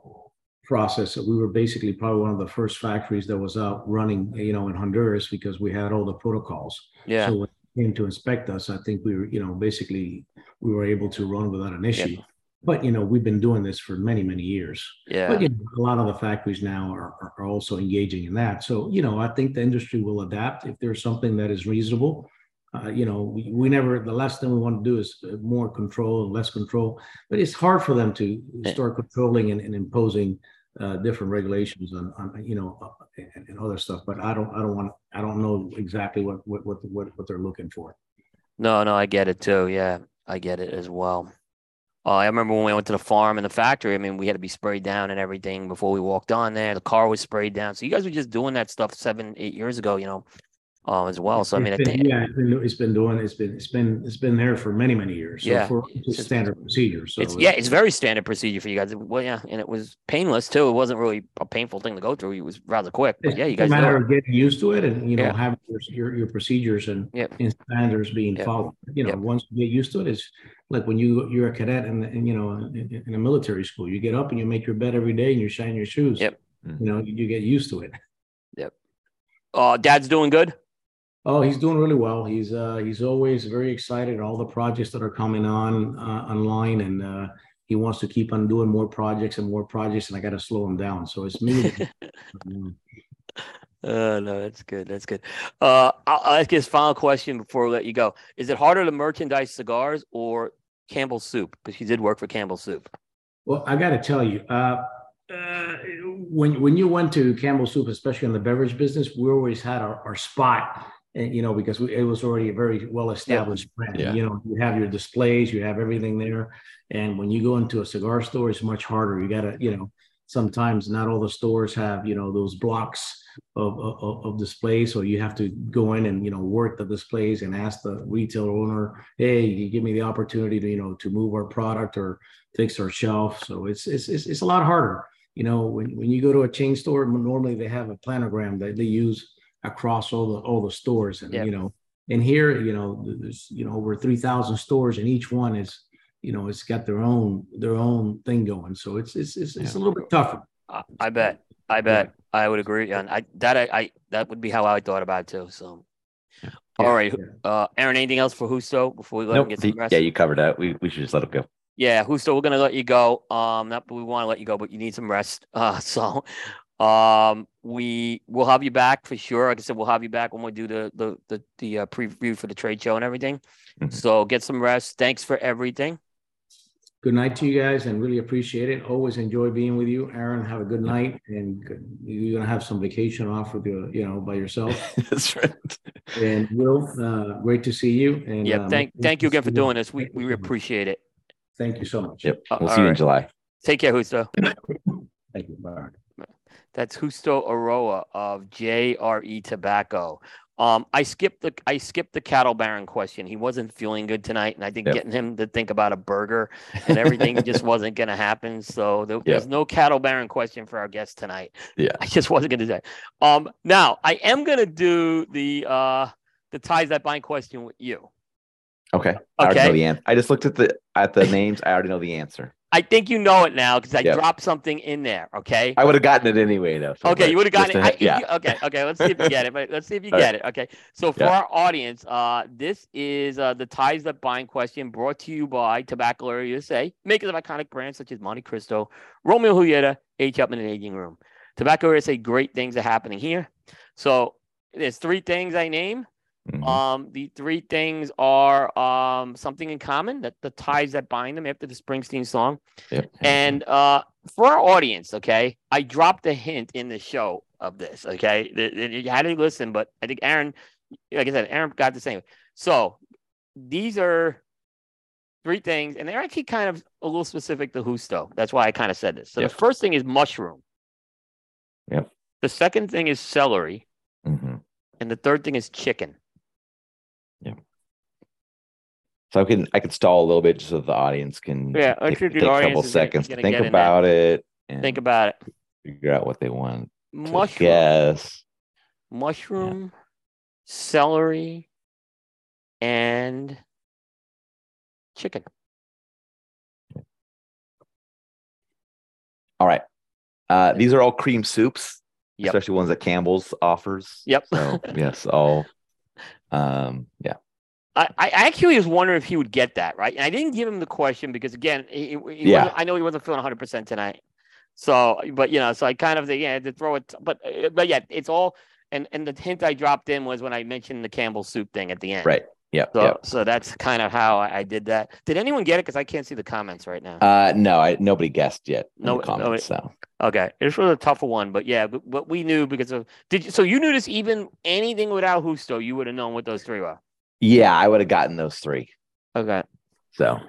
process, we were basically probably one of the first factories that was out running, you know, in Honduras, because we had all the protocols. Yeah. So when they came to inspect us, I think we were, you know, basically we were able to run without an issue. Yeah. But, you know, we've been doing this for many, many years. Yeah. But, you know, a lot of the factories now are, are, are also engaging in that. So, you know, I think the industry will adapt if there's something that is reasonable. Uh, you know, we, we never, the last thing we want to do is more control and less control. But it's hard for them to start controlling and, and imposing uh, different regulations on, on you know, uh, and, and other stuff. But I don't, I don't want, I don't know exactly what what what what, what they're looking for. No, no, I get it too. Yeah, I get it as well. Uh, I remember when we went to the farm and the factory, I mean, we had to be sprayed down and everything before we walked on there. The car was sprayed down. So you guys were just doing that stuff seven, eight years ago, you know, uh, as well. So, I mean, it's been, I think, yeah, it's been, it's been doing, it's been, it's been, it's been there for many, many years. So yeah. For it's standard procedure. So it's, yeah, it's very standard procedure for you guys. Well, yeah. And it was painless too. It wasn't really a painful thing to go through. It was rather quick, but yeah, you guys are getting used to it and, you know, yeah. having your, your, your procedures and, yep. and standards being yep. followed, you know, yep. once you get used to it, it's, like when you, you're a cadet and, and you know, in, in a military school, you get up and you make your bed every day and you shine your shoes. Yep. You know, you, you get used to it. Yep. Uh, Dad's doing good? Oh, he's doing really well. He's uh, he's always very excited at all the projects that are coming on uh, online. And uh, he wants to keep on doing more projects and more projects. And I got to slow him down. So it's me. Uh, no, that's good. That's good. Uh, I'll, I'll ask you this final question before we let you go. Is it harder to merchandise cigars or Campbell's Soup? Because you did work for Campbell's Soup. Well, I got to tell you, uh, uh, when when you went to Campbell's Soup, especially in the beverage business, we always had our, our spot, and you know, because we, it was already a very well-established yeah. brand. Yeah. You know, you have your displays, you have everything there. And when you go into a cigar store, it's much harder. You got to, you know, sometimes not all the stores have, you know, those blocks of, of, of displays. So you have to go in and, you know, work the displays and ask the retail owner, hey, you give me the opportunity to, you know, to move our product or fix our shelf. So it's, it's, it's, it's a lot harder. You know, when, when you go to a chain store, normally they have a planogram that they use across all the, all the stores and, yep. you know, And here, you know, there's, you know, over three thousand stores, and each one is, you know, it's got their own, their own thing going. So it's, it's, it's, it's a little bit tougher. I, I bet. I bet. Yeah. I would agree. And I, that, I, I, that would be how I thought about it too. So, yeah. all right. Yeah. Uh, Aaron, anything else for Justo before we let nope. him get to the rest? Yeah, you covered that. We, we should just let him go. Yeah. Justo, we're going to let you go. Um, not that we want to let you go, but you need some rest. Uh, so, um, we will have you back for sure. Like I said, we'll have you back when we do the, the, the, the uh, preview for the trade show and everything. Mm-hmm. So get some rest. Thanks for everything. Good night to you guys, and really appreciate it. Always enjoy being with you, Aaron. Have a good night, and good, you're gonna have some vacation off with your, you know, by yourself. That's right. And Will, uh, great to see you. And yeah, um, thank thank you again for doing this. We we appreciate it. Thank you so much. Yep, we'll uh, see you right. in July. Take care, Justo. Thank you. Bye. That's Justo Eiroa of J R E Tobacco. Um, I skipped the I skipped the cattle baron question. He wasn't feeling good tonight, and I think yep. getting him to think about a burger and everything just wasn't going to happen. So there, yep. there's no cattle baron question for our guest tonight. Yeah, I just wasn't going to do that. Um, now I am going to do the uh, the ties that bind question with you. Okay. Okay. I already know the answer. I just looked at the at the names. I already know the answer. I think you know it now because I yep. dropped something in there, okay? I would have gotten it anyway, though. So okay, you would have gotten it. I, yeah. You, okay, okay, let's see if you get it. But let's see if you All get right. it, okay? So for yeah. our audience, uh, this is uh, the Ties That Bind question brought to you by Tobacco Area U S A, makers of iconic brands such as Monte Cristo, Romeo Julieta, H. Upman, and Aging Room. Tobacco Area U S A, great things are happening here. So there's three things I name. Mm-hmm. Um, the three things are um something in common, that the ties that bind them after the Springsteen song. Yep. And uh for our audience, okay, I dropped a hint in the show of this, okay? You had to listen, but I think Aaron, like I said, Aaron got the same. So these are three things, and they're actually kind of a little specific to Justo. That's why I kind of said this. So yep. the first thing is mushroom. Yep. The second thing is celery. Mm-hmm. And the third thing is chicken. Yeah. So I can I can stall a little bit just so the audience can yeah, take, take a couple seconds to think about it. And think about it. Figure out what they want. Mushroom. Yes. Mushroom, yeah. celery, and chicken. Yeah. All right. Uh, these are all cream soups, yep. especially ones that Campbell's offers. Yep. So yes, all. Um. Yeah. I, I actually was wondering if he would get that right, and I didn't give him the question because again, he, he yeah, I know he wasn't feeling one hundred percent tonight. So, but you know, so I kind of yeah had to throw it, but but yeah, it's all and and the hint I dropped in was when I mentioned the Campbell's soup thing at the end, right? Yeah. So yep. so that's kind of how I, I did that. Did anyone get it? Because I can't see the comments right now. Uh, no, I nobody guessed yet. No in the comments. Nobody. So okay, it was a tougher one, but yeah, but, but we knew because of did you, so you knew this even anything without Justo, you would have known what those three were. Yeah, I would have gotten those three. Okay. So.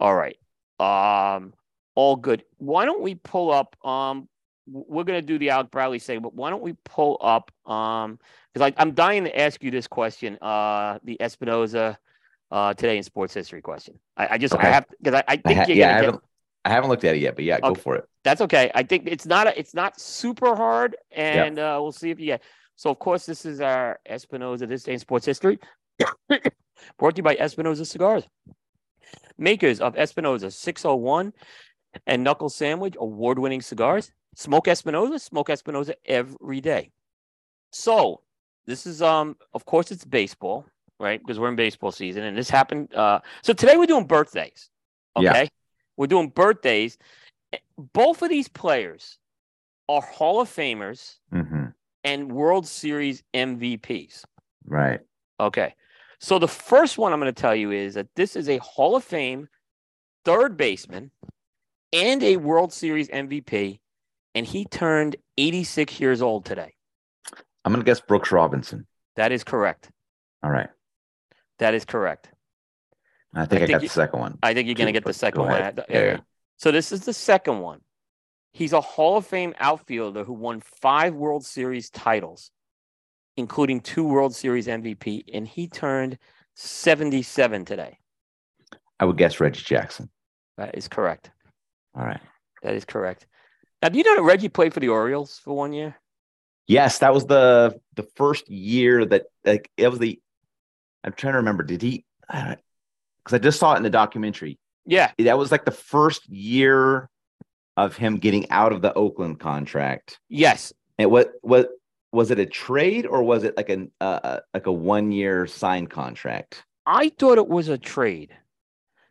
All right. Um. All good. Why don't we pull up? Um. We're gonna do the Alec Bradley say, but why don't we pull up? Um. Because like I'm dying to ask you this question. Uh. The Espinosa. Uh. Today in sports history question. I, I just okay. I have because I, I think I ha- you're yeah, gonna I get. I haven't looked at it yet, but yeah, okay. go for it. That's okay. I think it's not a, it's not super hard, and yeah. uh, we'll see if you get. So, of course, this is our Espinosa This Day in Sports History, brought to you by Espinosa Cigars, makers of Espinosa six oh one and Knuckle Sandwich, award-winning cigars. Smoke Espinosa, smoke Espinosa every day. So, this is um, of course, it's baseball, right? Because we're in baseball season, and this happened. Uh, so today we're doing birthdays. Okay. Yeah. We're doing birthdays. Both of these players are Hall of Famers mm-hmm. and World Series M V Ps. Right. Okay. So the first one I'm going to tell you is that this is a Hall of Fame third baseman and a World Series M V P, and he turned eighty-six years old today. I'm going to guess Brooks Robinson. That is correct. All right. That is correct. I think I, I think got you, the second one. I think you're going to get the second Go one. I, yeah, yeah. So this is the second one. He's a Hall of Fame outfielder who won five World Series titles, including two World Series M V P, and he turned seventy-seven today. I would guess Reggie Jackson. That is correct. All right. That is correct. Now, do you know that Reggie played for the Orioles for one year? Yes, that was the the first year that, like, it was the, I'm trying to remember, did he, because I, I just saw it in the documentary. Yeah. That was like the first year of him getting out of the Oakland contract. Yes. And what, what, was it a trade or was it like an, uh, like a one-year signed contract? I thought it was a trade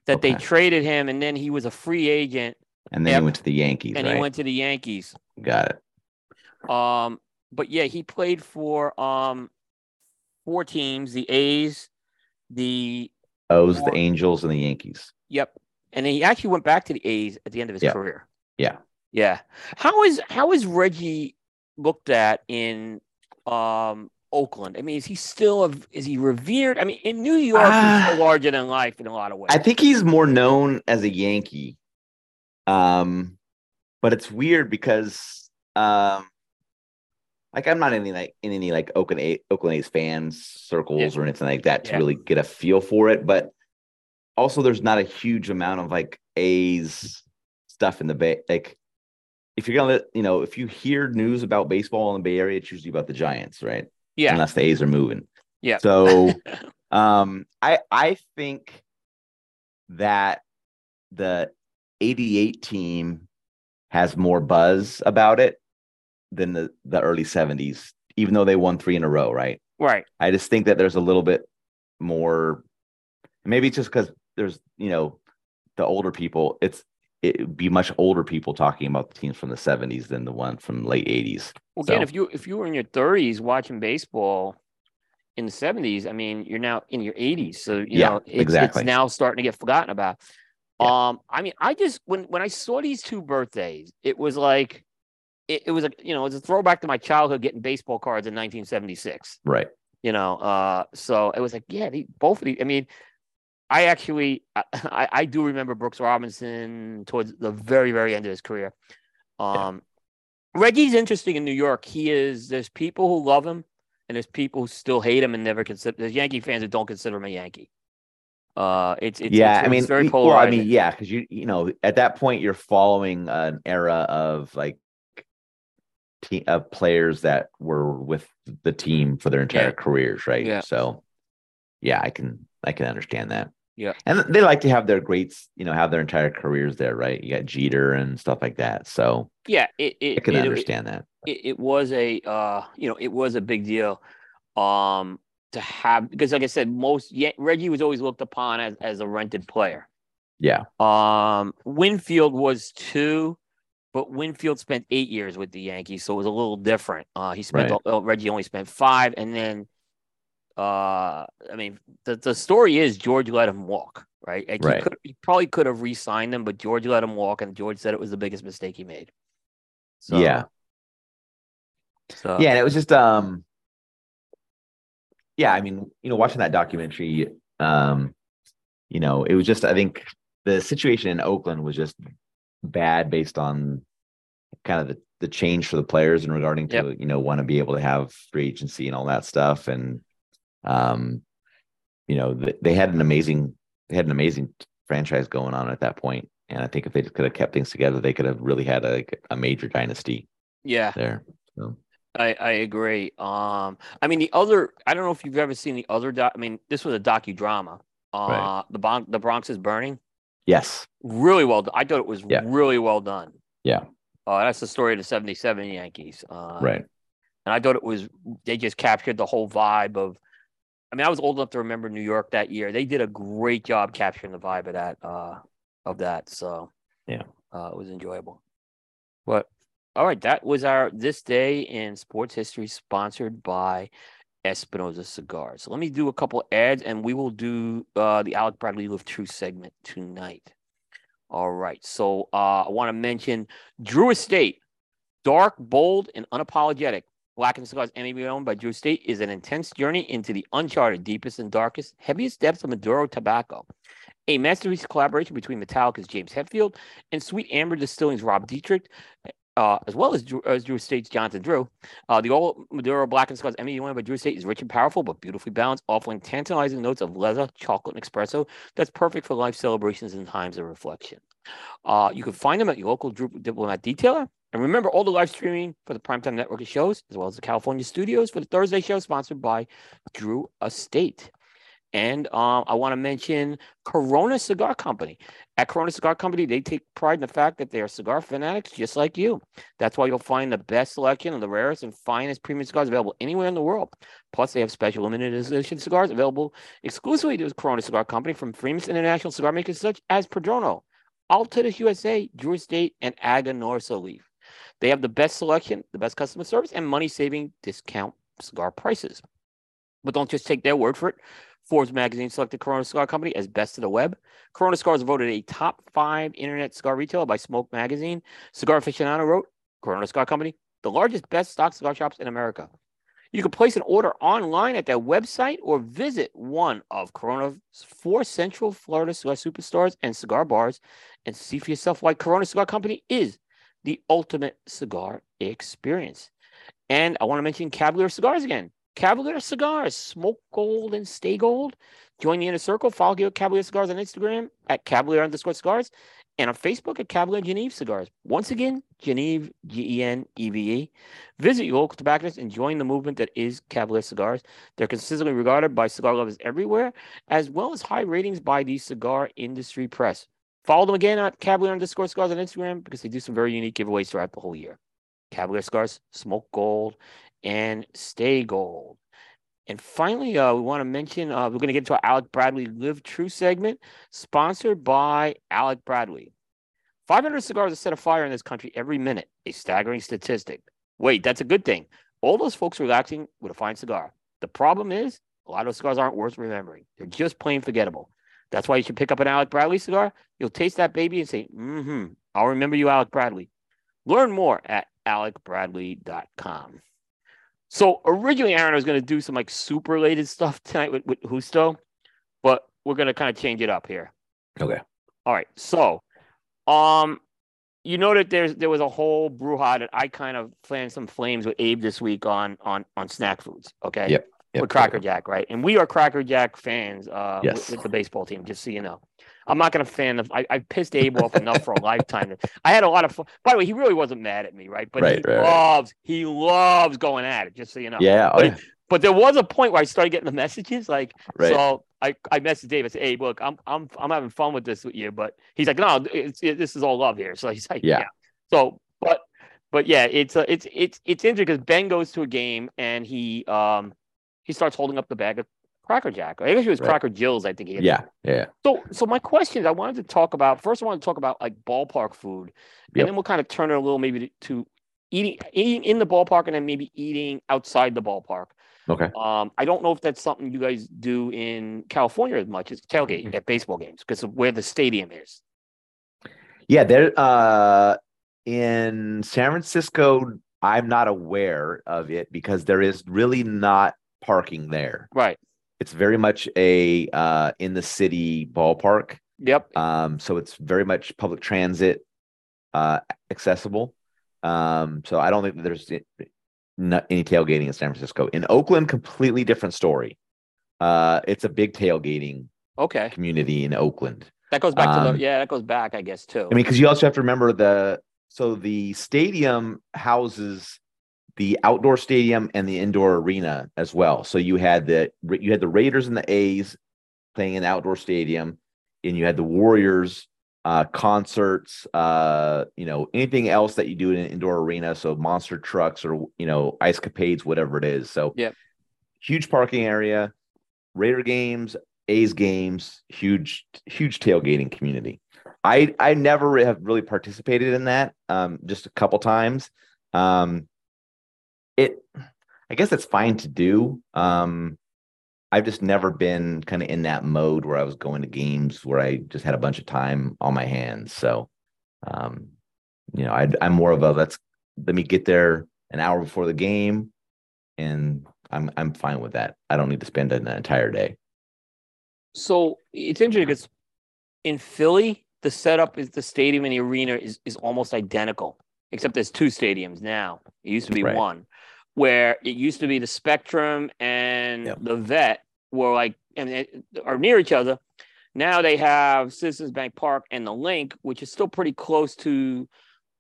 that okay. they traded him and then he was a free agent. And then after, he went to the Yankees, And right? he went to the Yankees. Got it. Um, But yeah, he played for um four teams: the A's, the O's, the Angels, and the Yankees. Yep, and then he actually went back to the A's at the end of his yep. career. Yeah, yeah. How is how is Reggie looked at in um Oakland? I mean, is he still a, is he revered? I mean, in New York, uh, he's larger than life in a lot of ways. I think he's more known as a Yankee. Um, but it's weird because um. Like, I'm not in any, like, in any, like, Oakland A's, Oakland A's fans circles yeah. or anything like that to yeah. really get a feel for it. But also, there's not a huge amount of, like, A's stuff in the Bay. Like, if you're going to, you know, if you hear news about baseball in the Bay Area, it's usually about the Giants, right? Yeah. Unless the A's are moving. Yeah. So um, I I think that the eighty-eight team has more buzz about it than the, the early seventies, even though they won three in a row, right? Right. I just think that there's a little bit more, maybe just because there's, you know, the older people, it's, it'd be much older people talking about the teams from the seventies than the one from late eighties. Well, so, again, if you if you were in your thirties watching baseball in the seventies, I mean, you're now in your eighties. So, you yeah, know, it, exactly. it's now starting to get forgotten about. Yeah. Um, I mean, I just, when, when I saw these two birthdays, it was like, It, it was a you know it was a throwback to my childhood getting baseball cards in nineteen seventy-six, right? You know, uh, so it was like yeah, they, both of these. I mean, I actually I, I do remember Brooks Robinson towards the very very end of his career. Um, yeah. Reggie's interesting in New York. He is there's people who love him and there's people who still hate him and never consider. There's Yankee fans that don't consider him a Yankee. Uh, it's, it's yeah. It's, I mean, it's very polarizing. Well, I mean, yeah, because you you know at that point you're following an era of like. Team of players that were with the team for their entire yeah. careers, right? Yeah. So, yeah, I can I can understand that. Yeah, and they like to have their greats, you know, have their entire careers there, right? You got Jeter and stuff like that. So, yeah, it, it, I can it, understand it, that. It, it was a, uh, you know, it was a big deal, um, to have because, like I said, most yeah, Reggie was always looked upon as as a rented player. Yeah. Um, Winfield was too. But Winfield spent eight years with the Yankees, so it was a little different. Uh, he spent right. oh, Reggie only spent five, and then, uh, I mean, the, the story is George let him walk, right? Like right. He, could, he probably could have re-signed him, but George let him walk, and George said it was the biggest mistake he made. So, yeah, so. yeah, and it was just, um, yeah. I mean, you know, watching that documentary, um, you know, it was just. I think the situation in Oakland was just. Bad based on kind of the, the change for the players and regarding to yep. you know want to be able to have free agency and all that stuff and um you know th- they had an amazing they had an amazing franchise going on at that point and I think if they just could have kept things together they could have really had a a major dynasty yeah there so. I I agree um I mean the other I don't know if you've ever seen the other doc I mean this was a docudrama uh right. the Bon- the Bronx is Burning. Yes. Really well done. I thought it was yeah. really well done. Yeah. Uh, that's the story of the seventy-seven Yankees. Uh, right. And I thought it was, they just captured the whole vibe of, I mean, I was old enough to remember New York that year. They did a great job capturing the vibe of that. Uh, of that. So, yeah. Uh, it was enjoyable. But, all right. That was our This Day in Sports History sponsored by Espinosa Cigars. So let me do a couple ads and we will do uh, the Alec Bradley Live True segment tonight. All right. So uh, I want to mention Drew Estate, dark, bold, and unapologetic. Black and Cigars M A B owned by Drew Estate is an intense journey into the uncharted, deepest and darkest, heaviest depths of Maduro tobacco. A masterpiece collaboration between Metallica's James Hetfield and Sweet Amber Distilling's Rob Dietrich. Uh, as well as Drew, as Drew Estate's Jonathan Drew. Uh, the old Maduro Black and Cigars M A B owned by Drew Estate is rich and powerful, but beautifully balanced, offering tantalizing notes of leather, chocolate, and espresso that's perfect for life celebrations and times of reflection. Uh, you can find them at your local Drew Diplomat Detailer, And remember, all the live streaming for the Primetime Network of shows, as well as the California studios for the Thursday show, sponsored by Drew Estate. And um, I want to mention Corona Cigar Company. At Corona Cigar Company, they take pride in the fact that they are cigar fanatics just like you. That's why you'll find the best selection of the rarest and finest premium cigars available anywhere in the world. Plus, they have special limited edition cigars available exclusively to Corona Cigar Company from famous international cigar makers such as Perdomo, Altadis U S A, Drew Estate, and Aganorsa Leaf. They have the best selection, the best customer service, and money-saving discount cigar prices. But don't just take their word for it. Forbes magazine selected Corona Cigar Company as best of the web. Corona Cigars voted a top five internet cigar retailer by Smoke Magazine. Cigar Aficionado wrote, Corona Cigar Company, the largest best stock cigar shops in America. You can place an order online at their website or visit one of Corona's four Central Florida cigar superstores and cigar bars and see for yourself why Corona Cigar Company is the ultimate cigar experience. And I want to mention Cavalier Cigars again. Cavalier Cigars, smoke gold and stay gold. Join the inner circle. Follow Cavalier Cigars on Instagram at Cavalier underscore cigars and on Facebook at Cavalier Genève Cigars. Once again, Genève, G E N E V E. Visit your local tobacconist and join the movement that is Cavalier Cigars. They're consistently regarded by cigar lovers everywhere, as well as high ratings by the cigar industry press. Follow them again at Cavalier underscore cigars on Instagram because they do some very unique giveaways throughout the whole year. Cavalier Cigars, smoke gold and stay gold. And finally, uh, we want to mention, uh, we're going to get into our Alec Bradley Live True segment, sponsored by Alec Bradley. five hundred cigars are set afire in this country every minute, a staggering statistic. Wait, that's a good thing. All those folks are relaxing with a fine cigar. The problem is, a lot of those cigars aren't worth remembering. They're just plain forgettable. That's why you should pick up an Alec Bradley cigar. You'll taste that baby and say, mm-hmm, I'll remember you, Alec Bradley. Learn more at alec bradley dot com. So originally, Aaron, I was going to do some like soup related stuff tonight with, with Justo, but we're going to kind of change it up here. Okay. All right. So, um, you know that there's there was a whole brouhaha that I kind of fanned some flames with Abe this week on on on snack foods. Okay. Yep. yep. With Cracker Jack, right? And we are Cracker Jack fans. Uh, yes. with, with the baseball team, just so you know. I'm not going to fan of. I, I pissed Abe off enough for a lifetime. I had a lot of fun. By the way, he really wasn't mad at me, right? But right, he right, loves right. he loves going at it. Just so you know. Yeah. But, okay. but there was a point where I started getting the messages. Like, right. so I, I messaged Dave. I said, "Hey, look, I'm I'm I'm having fun with this with you." But he's like, "No, it's, it, this is all love here." So he's like, "Yeah." yeah. So, but but yeah, it's uh, it's it's it's interesting because Ben goes to a game and he um he starts holding up the bag of Cracker Jack. I guess it was right. Cracker Jill's, I think. He had yeah, that. yeah. So, so my questions I wanted to talk about, first I want to talk about like ballpark food, and yep. then we'll kind of turn it a little maybe to, to eating, eating in the ballpark and then maybe eating outside the ballpark. Okay. Um, I don't know if that's something you guys do in California as much as tailgating mm-hmm. at baseball games because of where the stadium is. Yeah, there uh, in San Francisco, I'm not aware of it because there is really not parking there. Right. It's very much a uh, in the city ballpark. Yep. Um, so it's very much public transit uh, accessible. Um, so I don't think that there's any tailgating in San Francisco. In Oakland, completely different story. Uh, it's a big tailgating okay. community in Oakland. That goes back um, to the yeah. That goes back, I guess, too. I mean, because you also have to remember the so the stadium houses the outdoor stadium and the indoor arena as well. So you had the you had the Raiders and the A's playing in the outdoor stadium, and you had the Warriors uh, concerts. Uh, you know, anything else that you do in an indoor arena, so monster trucks or you know ice capades, whatever it is. So yeah, huge parking area, Raider games, A's games, huge huge tailgating community. I I never have really participated in that. Um, just a couple times. Um, It, I guess that's fine to do. Um, I've just never been kind of in that mode where I was going to games where I just had a bunch of time on my hands. So, um, you know, I, I'm more of a let's let me get there an hour before the game, and I'm I'm fine with that. I don't need to spend an entire day. So it's interesting because in Philly, the setup is the stadium and the arena is is almost identical, except there's two stadiums now. It used to be right. one. Where it used to be the Spectrum and yep. the Vet were like and are near each other. Now they have Citizens Bank Park and the Link, which is still pretty close to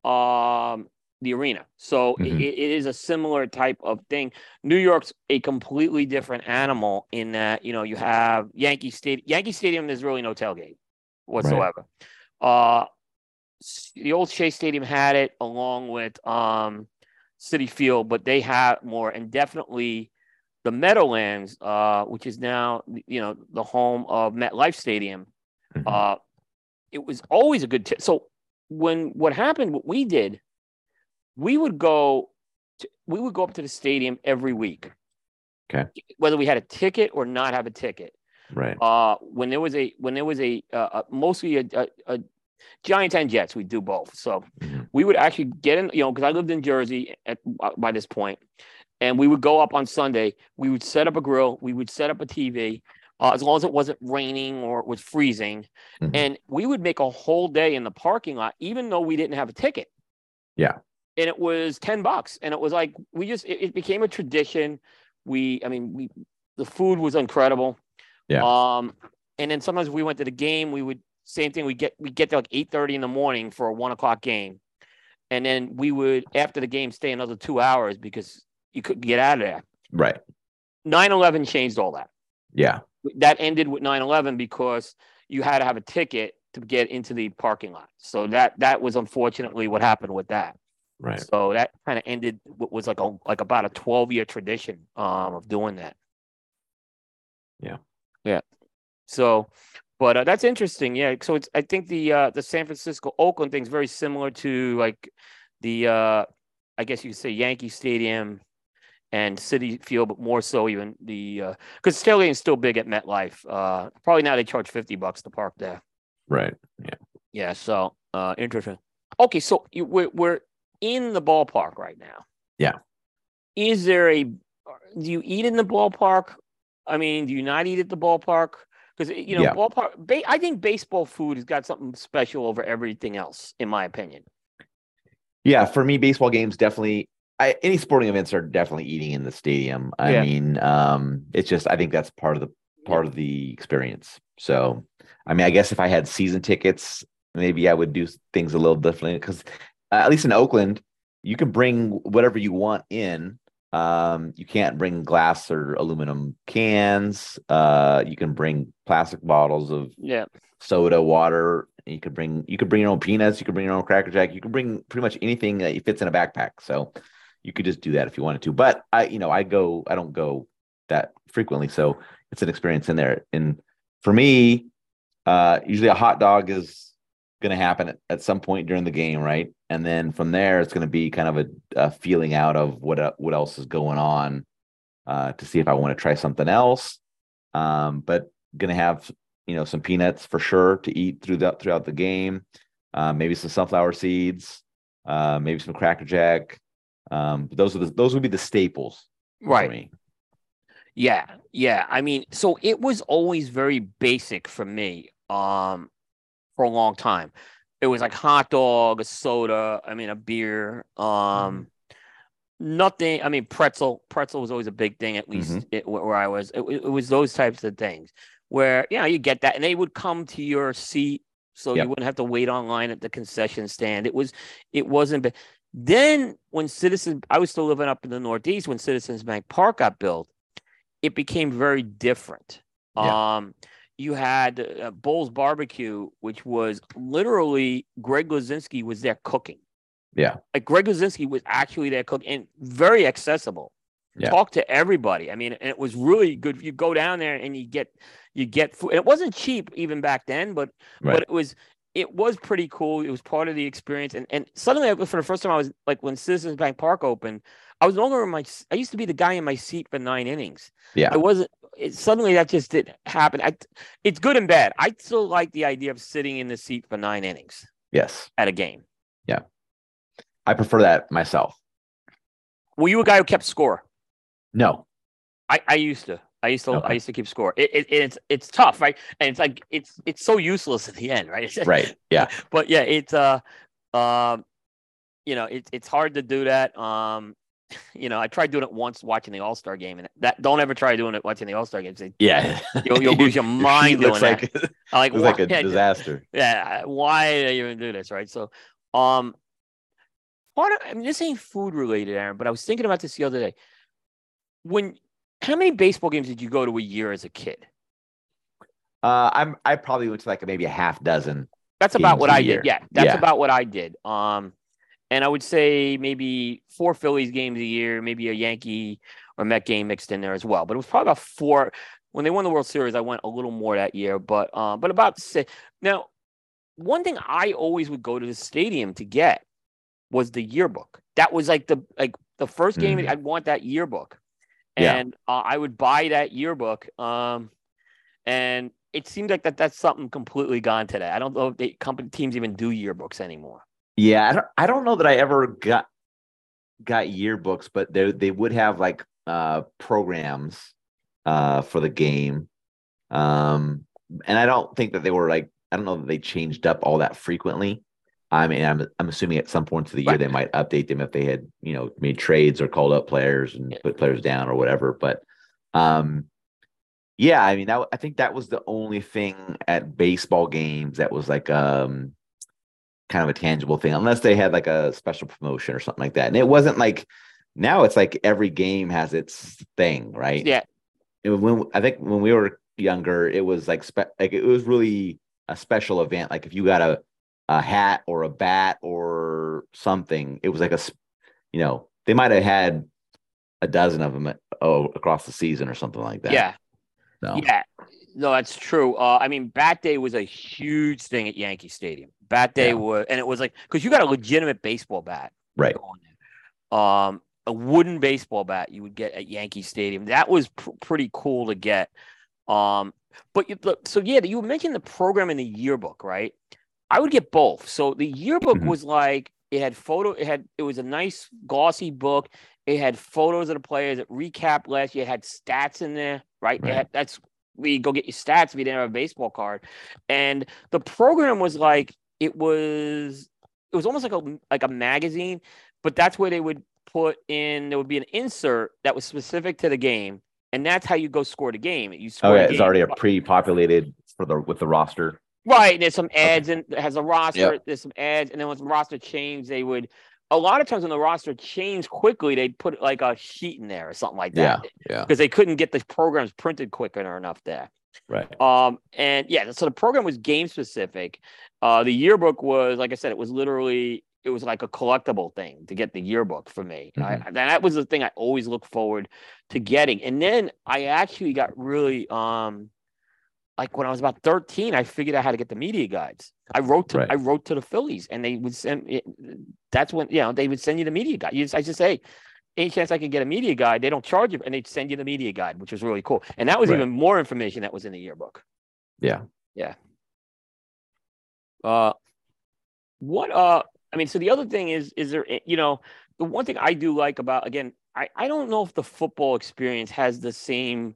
um, the arena. So mm-hmm. it, it is a similar type of thing. New York's a completely different animal in that, you know, you have Yankee Stadium. Yankee Stadium, there's really no tailgate whatsoever. Right. Uh, the old Shea Stadium had it along with um, Citi Field, but they have more. And definitely the Meadowlands, uh, which is now, you know, the home of MetLife Stadium. Mm-hmm. Uh, it was always a good t- – so when what happened, what we did, we would go to, we would go up to the stadium every week. Okay. Whether we had a ticket or not have a ticket. Right. Uh, when there was a, when there was a, uh, mostly a, a, a Giants and Jets, we do both. So mm-hmm. we would actually get in, you know, cause I lived in Jersey at, by this point, and we would go up on Sunday. We would set up a grill. We would set up a T V, uh, as long as it wasn't raining or it was freezing. Mm-hmm. And we would make a whole day in the parking lot, even though we didn't have a ticket. Yeah. And it was ten bucks. And it was like, we just, it, it became a tradition. We, I mean, we, the food was incredible. Yeah. Um, and then sometimes we went to the game, we would, same thing. We get, we get to like eight thirty in the morning for a one o'clock game. And then we would, after the game, stay another two hours because you couldn't get out of there. Right. nine eleven changed all that. Yeah. That ended with nine eleven because you had to have a ticket to get into the parking lot. So that, that was unfortunately what happened with that. Right. So that kind of ended what was like a like about a twelve year tradition um, of doing that. Yeah. Yeah. So, but uh, that's interesting. Yeah. So it's I think the uh, the San Francisco Oakland thing is very similar to like the uh, I guess you could say Yankee Stadium and Citi Field, but more so even the uh, because tailgating is still big at MetLife. Uh, probably now they charge fifty bucks to park there. Right. Yeah. Yeah. So uh, interesting. Okay. So we're we're in the ballpark right now. Yeah. Is there a, do you eat in the ballpark? I mean, do you not eat at the ballpark? Because, you know, yeah. ballpark, ba- I think baseball food has got something special over everything else, in my opinion. Yeah. For me, baseball games, definitely, I, any sporting events are definitely eating in the stadium. I yeah. mean, um, it's just, I think that's part of the, part of the experience. So, I mean, I guess if I had season tickets, maybe I would do things a little differently because Uh, at least in Oakland, you can bring whatever you want in. Um, you can't bring glass or aluminum cans. Uh, you can bring plastic bottles of yeah. soda, water. You could bring you could bring your own peanuts. You could bring your own Cracker Jack. You can bring pretty much anything that fits in a backpack. So you could just do that if you wanted to. But I, you know, I go. I don't go that frequently, so it's an experience in there. And for me, uh, usually a hot dog is going to happen at, at some point during the game, right? And then from there, it's going to be kind of a, a feeling out of what uh, what else is going on uh, to see if I want to try something else. Um, but going to have, you know, some peanuts for sure to eat through the, throughout the game. Uh, maybe some sunflower seeds. Uh, maybe some Cracker Jack. Um, those are the, those would be the staples, right? For me. Yeah, yeah. I mean, so it was always very basic for me um, for a long time. It was like hot dog, a soda, I mean, a beer, um, mm. nothing. I mean, pretzel. Pretzel was always a big thing, at least mm-hmm. it, where I was. It, it was those types of things where, you know, you get that. And they would come to your seat so yep. you wouldn't have to wait online at the concession stand. It was, it wasn't. But then when Citizens, I was still living up in the Northeast when Citizens Bank Park got built, it became very different. Yeah. Um You had uh, Bull's Barbecue, which was literally Greg Lozinski was there cooking. Yeah. Like Greg Lozinski was actually there cooking and very accessible. Yeah. Talk to everybody. I mean, and it was really good. You go down there and you get, you get food. And it wasn't cheap even back then, but, right. but it was, it was pretty cool. It was part of the experience. And, and suddenly for the first time I was like, when Citizens Bank Park opened, I was no longer in my, I used to be the guy in my seat for nine innings. Yeah. I wasn't, It, suddenly that just didn't happen. I, it's good and bad. I still like the idea of sitting in the seat for nine innings. Yes. At a game. Yeah. I prefer that myself. Were you a guy who kept score? No. I, I used to. I used to okay. I used to keep score. It, it, it's it's tough, right? And it's like it's it's so useless at the end, right? Right. Yeah. But yeah, it's uh um uh, you know, it's it's hard to do that. Um You know, I tried doing it once watching the All-Star game, and that don't ever try doing it watching the All-Star games. Yeah, you'll, you'll lose your mind doing like, that. I like, like a disaster. Yeah, why do you even do this, right? So, um, part of, I mean, this ain't food related, Aaron, but I was thinking about this the other day. When, how many baseball games did you go to a year as a kid? Uh, I'm, I probably went to like maybe a half dozen. That's about what I year. did. Yeah. That's yeah. about what I did. Um, and I would say maybe four Phillies games a year, maybe a Yankee or Met game mixed in there as well. But it was probably about four. When they won the World Series, I went a little more that year, but, um, but about six. Now, one thing I always would go to the stadium to get was the yearbook. That was like the, like the first game mm-hmm. I'd want that yearbook. And yeah. uh, I would buy that yearbook. Um, and it seems like that that's something completely gone today. I don't know if they, company teams even do yearbooks anymore. Yeah, I don't. I don't know that I ever got got yearbooks, but they they would have like uh, programs uh, for the game, um, and I don't think that they were like. I don't know that they changed up all that frequently. I mean, I'm I'm assuming at some point of the year right. they might update them if they had you know made trades or called up players and yeah. put players down or whatever, but. Um, Yeah, I mean, that, I think that was the only thing at baseball games that was like um, kind of a tangible thing, unless they had like a special promotion or something like that. And it wasn't like now; it's like every game has its thing, right? Yeah. It, when I think when we were younger, it was like spe- like it was really a special event. Like if you got a a hat or a bat or something, it was like a you know they might have had a dozen of them at, oh, across the season or something like that. Yeah. No. Yeah, no, that's true. Uh, I mean, Bat Day was a huge thing at Yankee Stadium. Bat Day yeah. was, and it was like because you got a legitimate baseball bat, right? Going in. Um, a wooden baseball bat you would get at Yankee Stadium. That was pr- pretty cool to get. Um, but you, so yeah, you mentioned the program in the yearbook, right? I would get both. So the yearbook mm-hmm. was like it had photo. It had it was a nice glossy book. It had photos of the players. It recapped last year. It had stats in there, right? right. Had, that's we go get your stats if you didn't have a baseball card. And the program was like it was. It was almost like a like a magazine, but that's where they would put in. There would be an insert that was specific to the game, and that's how you go score the game. You score. Oh, yeah, it's already a pre-populated for the with the roster. Right, and there's some ads okay. and it has a roster. Yep. There's some ads, and then once the roster changed, they would. A lot of times when the roster changed quickly, they'd put like a sheet in there or something like that. Yeah, yeah. Because they couldn't get the programs printed quick enough there. Right. Um. And yeah, so the program was game specific. Uh, the yearbook was, like I said, it was literally, it was like a collectible thing to get the yearbook for me. Mm-hmm. I, that was the thing I always look forward to getting. And then I actually got really, um, like when I was about thirteen, I figured out how to get the media guides. I wrote to right. I wrote to the Phillies, and they would send. It, that's when you know they would send you the media guide. You just, I just say, any chance I can get a media guide? They don't charge you, and they'd send you the media guide, which was really cool. And that was right. even more information that was in the yearbook. Yeah, yeah. Uh, what? Uh, I mean, so the other thing is, is there? You know, the one thing I do like about again, I I don't know if the football experience has the same.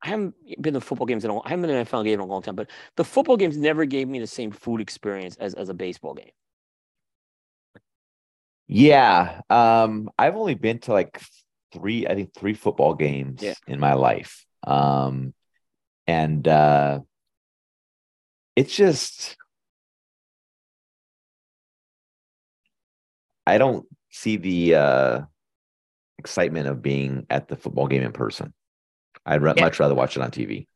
I haven't been to football games in a long, I haven't been to an N F L game in a long time, but the football games never gave me the same food experience as, as a baseball game. Yeah. Um, I've only been to like three, I think three football games yeah. in my life. Um, and uh, it's just, I don't see the uh, excitement of being at the football game in person. I'd yeah. much rather watch it on T V.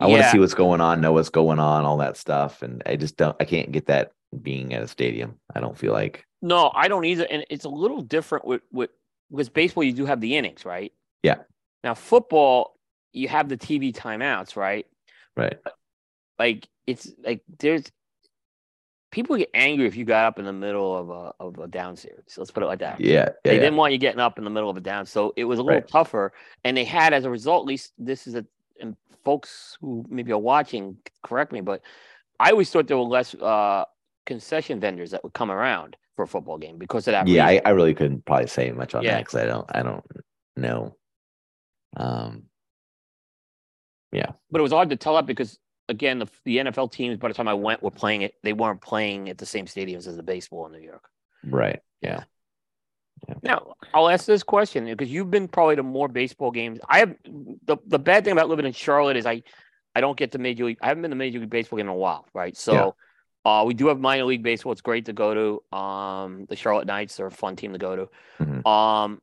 I yeah. want to see what's going on, know what's going on, all that stuff. And I just don't, I can't get that being at a stadium. I don't feel like. No, I don't either. And it's a little different with, with, because baseball, you do have the innings, right? Yeah. Now football, you have the T V timeouts, right? Right. Like it's like there's people get angry if you got up in the middle of a, of a down series. Let's put it like that. Yeah. yeah they yeah. didn't want you getting up in the middle of a down. So it was a little right. tougher. And they had, as a result, at least this is a, and folks who maybe are watching, correct me, but I always thought there were less uh, concession vendors that would come around for a football game because of that. Yeah. I, I really couldn't probably say much on yeah. that because I don't, I don't know. Um. Yeah. But it was hard to tell that because, again, the, the N F L teams, by the time I went, were playing it. They weren't playing at the same stadiums as the baseball in New York. Right. Yeah. yeah. Now, I'll ask this question because you've been probably to more baseball games. I have the, the bad thing about living in Charlotte is I, I don't get to Major League. I haven't been to Major League Baseball game in a while, right? So yeah. Uh, we do have minor league baseball. It's great to go to. Um, the Charlotte Knights are a fun team to go to. Mm-hmm. Um,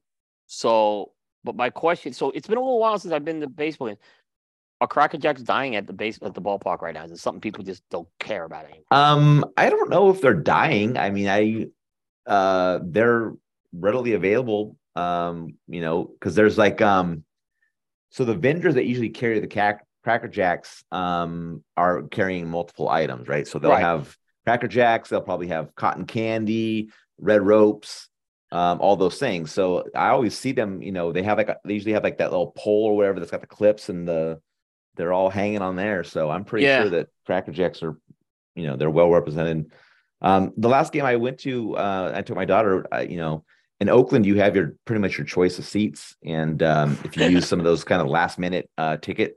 so, but my question, so it's been a little while since I've been to baseball games. Are Cracker Jacks dying at the base at the ballpark right now? Is it something people just don't care about anymore? Um, I don't know if they're dying. I mean, I uh, they're readily available. Um, you know, because there's like um, so the vendors that usually carry the cac. Cracker Jacks um, are carrying multiple items, right? So they'll right. have Cracker Jacks. They'll probably have cotton candy, red ropes, um, all those things. So I always see them, you know, they have like, a, they usually have like that little pole or whatever that's got the clips and the, they're all hanging on there. So I'm pretty yeah. sure that Cracker Jacks are, you know, they're well represented. Um, the last game I went to, uh, I took my daughter, uh, you know, in Oakland, you have your pretty much your choice of seats. And um, if you use some of those kind of last minute uh, ticket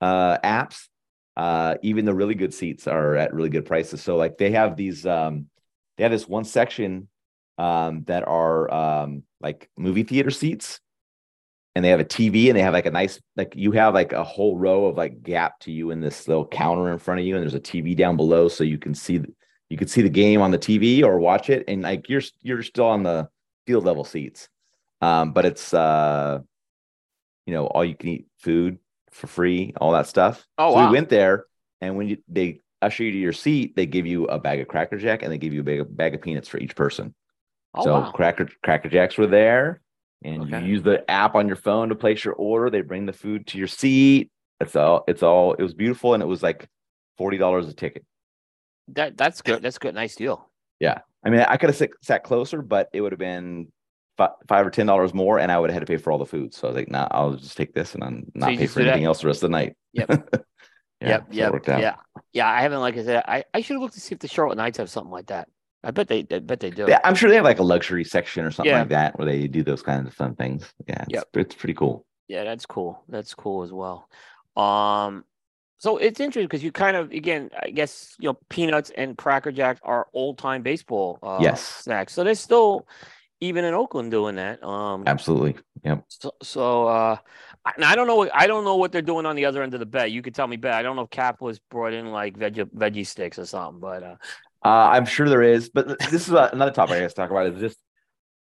uh apps uh even the really good seats are at really good prices. So like they have these um they have this one section um that are um like movie theater seats, and they have a T V, and they have like a nice, like you have like a whole row of like gap to you in this little counter in front of you, and there's a T V down below, so you can see the, you can see the game on the T V or watch it, and like you're you're still on the field level seats, um but it's uh you know, all you can eat food for free, all that stuff. Oh, so wow. we went there, and when you, they usher you to your seat, they give you a bag of Cracker Jack, and they give you a bag of, bag of peanuts for each person. Oh, so wow. Cracker Cracker Jacks were there, and okay. you use the app on your phone to place your order. They bring the food to your seat. It's all. It's all. It was beautiful, and it was like forty dollars a ticket. That that's good. That's good. Nice deal. Yeah, I mean, I could have sit, sat closer, but it would have been five or ten dollars more, and I would have had to pay for all the food. So I was like, nah, I'll just take this and I'm not so pay for anything that. else the rest of the night. Yep. yeah, yep, yep, yeah. Yeah. I haven't, like I said, I, I should have looked to see if the Charlotte Knights have something like that. I bet they I bet they do. Yeah, I'm sure they have like a luxury section or something yeah. like that where they do those kinds of fun things. Yeah. It's, yep. it's pretty cool. Yeah, that's cool. That's cool as well. Um so it's interesting because you kind of, again, I guess, you know, peanuts and Cracker Jack are old time baseball uh yes. snacks. So there's still even in Oakland doing that. Um, Absolutely. Yep. So, so uh, I, I don't know. I don't know what they're doing on the other end of the bet. You could tell me bet. I don't know if Cap was brought in like veggie, veggie sticks or something, but uh, uh, I'm sure there is. But this is another topic I guess to talk about is just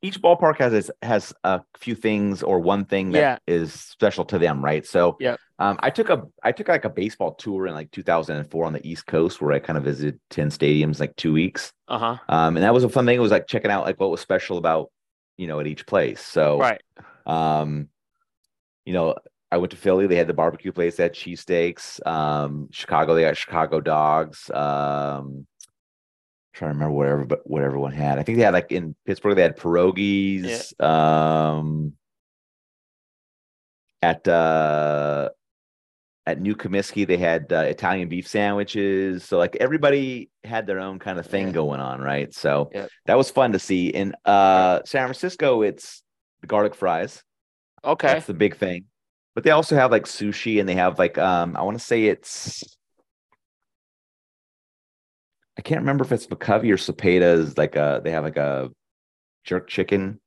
each ballpark has its, has a few things or one thing that yeah. is special to them, right? So yeah. um, I took a I took like a baseball tour in like two thousand four on the East Coast, where I kind of visited ten stadiums like two weeks. Uh huh. Um, and that was a fun thing. It was like checking out like what was special about, you know, at each place. So right. Um, you know, I went to Philly. They had the barbecue place. They had cheesesteaks. Um, Chicago, they got Chicago dogs. Um. Trying to remember whatever, but what everyone had. I think they had like in Pittsburgh they had pierogies. Yeah. Um, at uh, at New Comiskey they had uh, Italian beef sandwiches. So like everybody had their own kind of thing yeah. going on, right? So yeah. that was fun to see. In uh, San Francisco, it's the garlic fries. Okay, that's the big thing. But they also have like sushi, and they have like um, I want to say it's. I can't remember if it's McCovey or Cepeda's. Like a, they have like a jerk chicken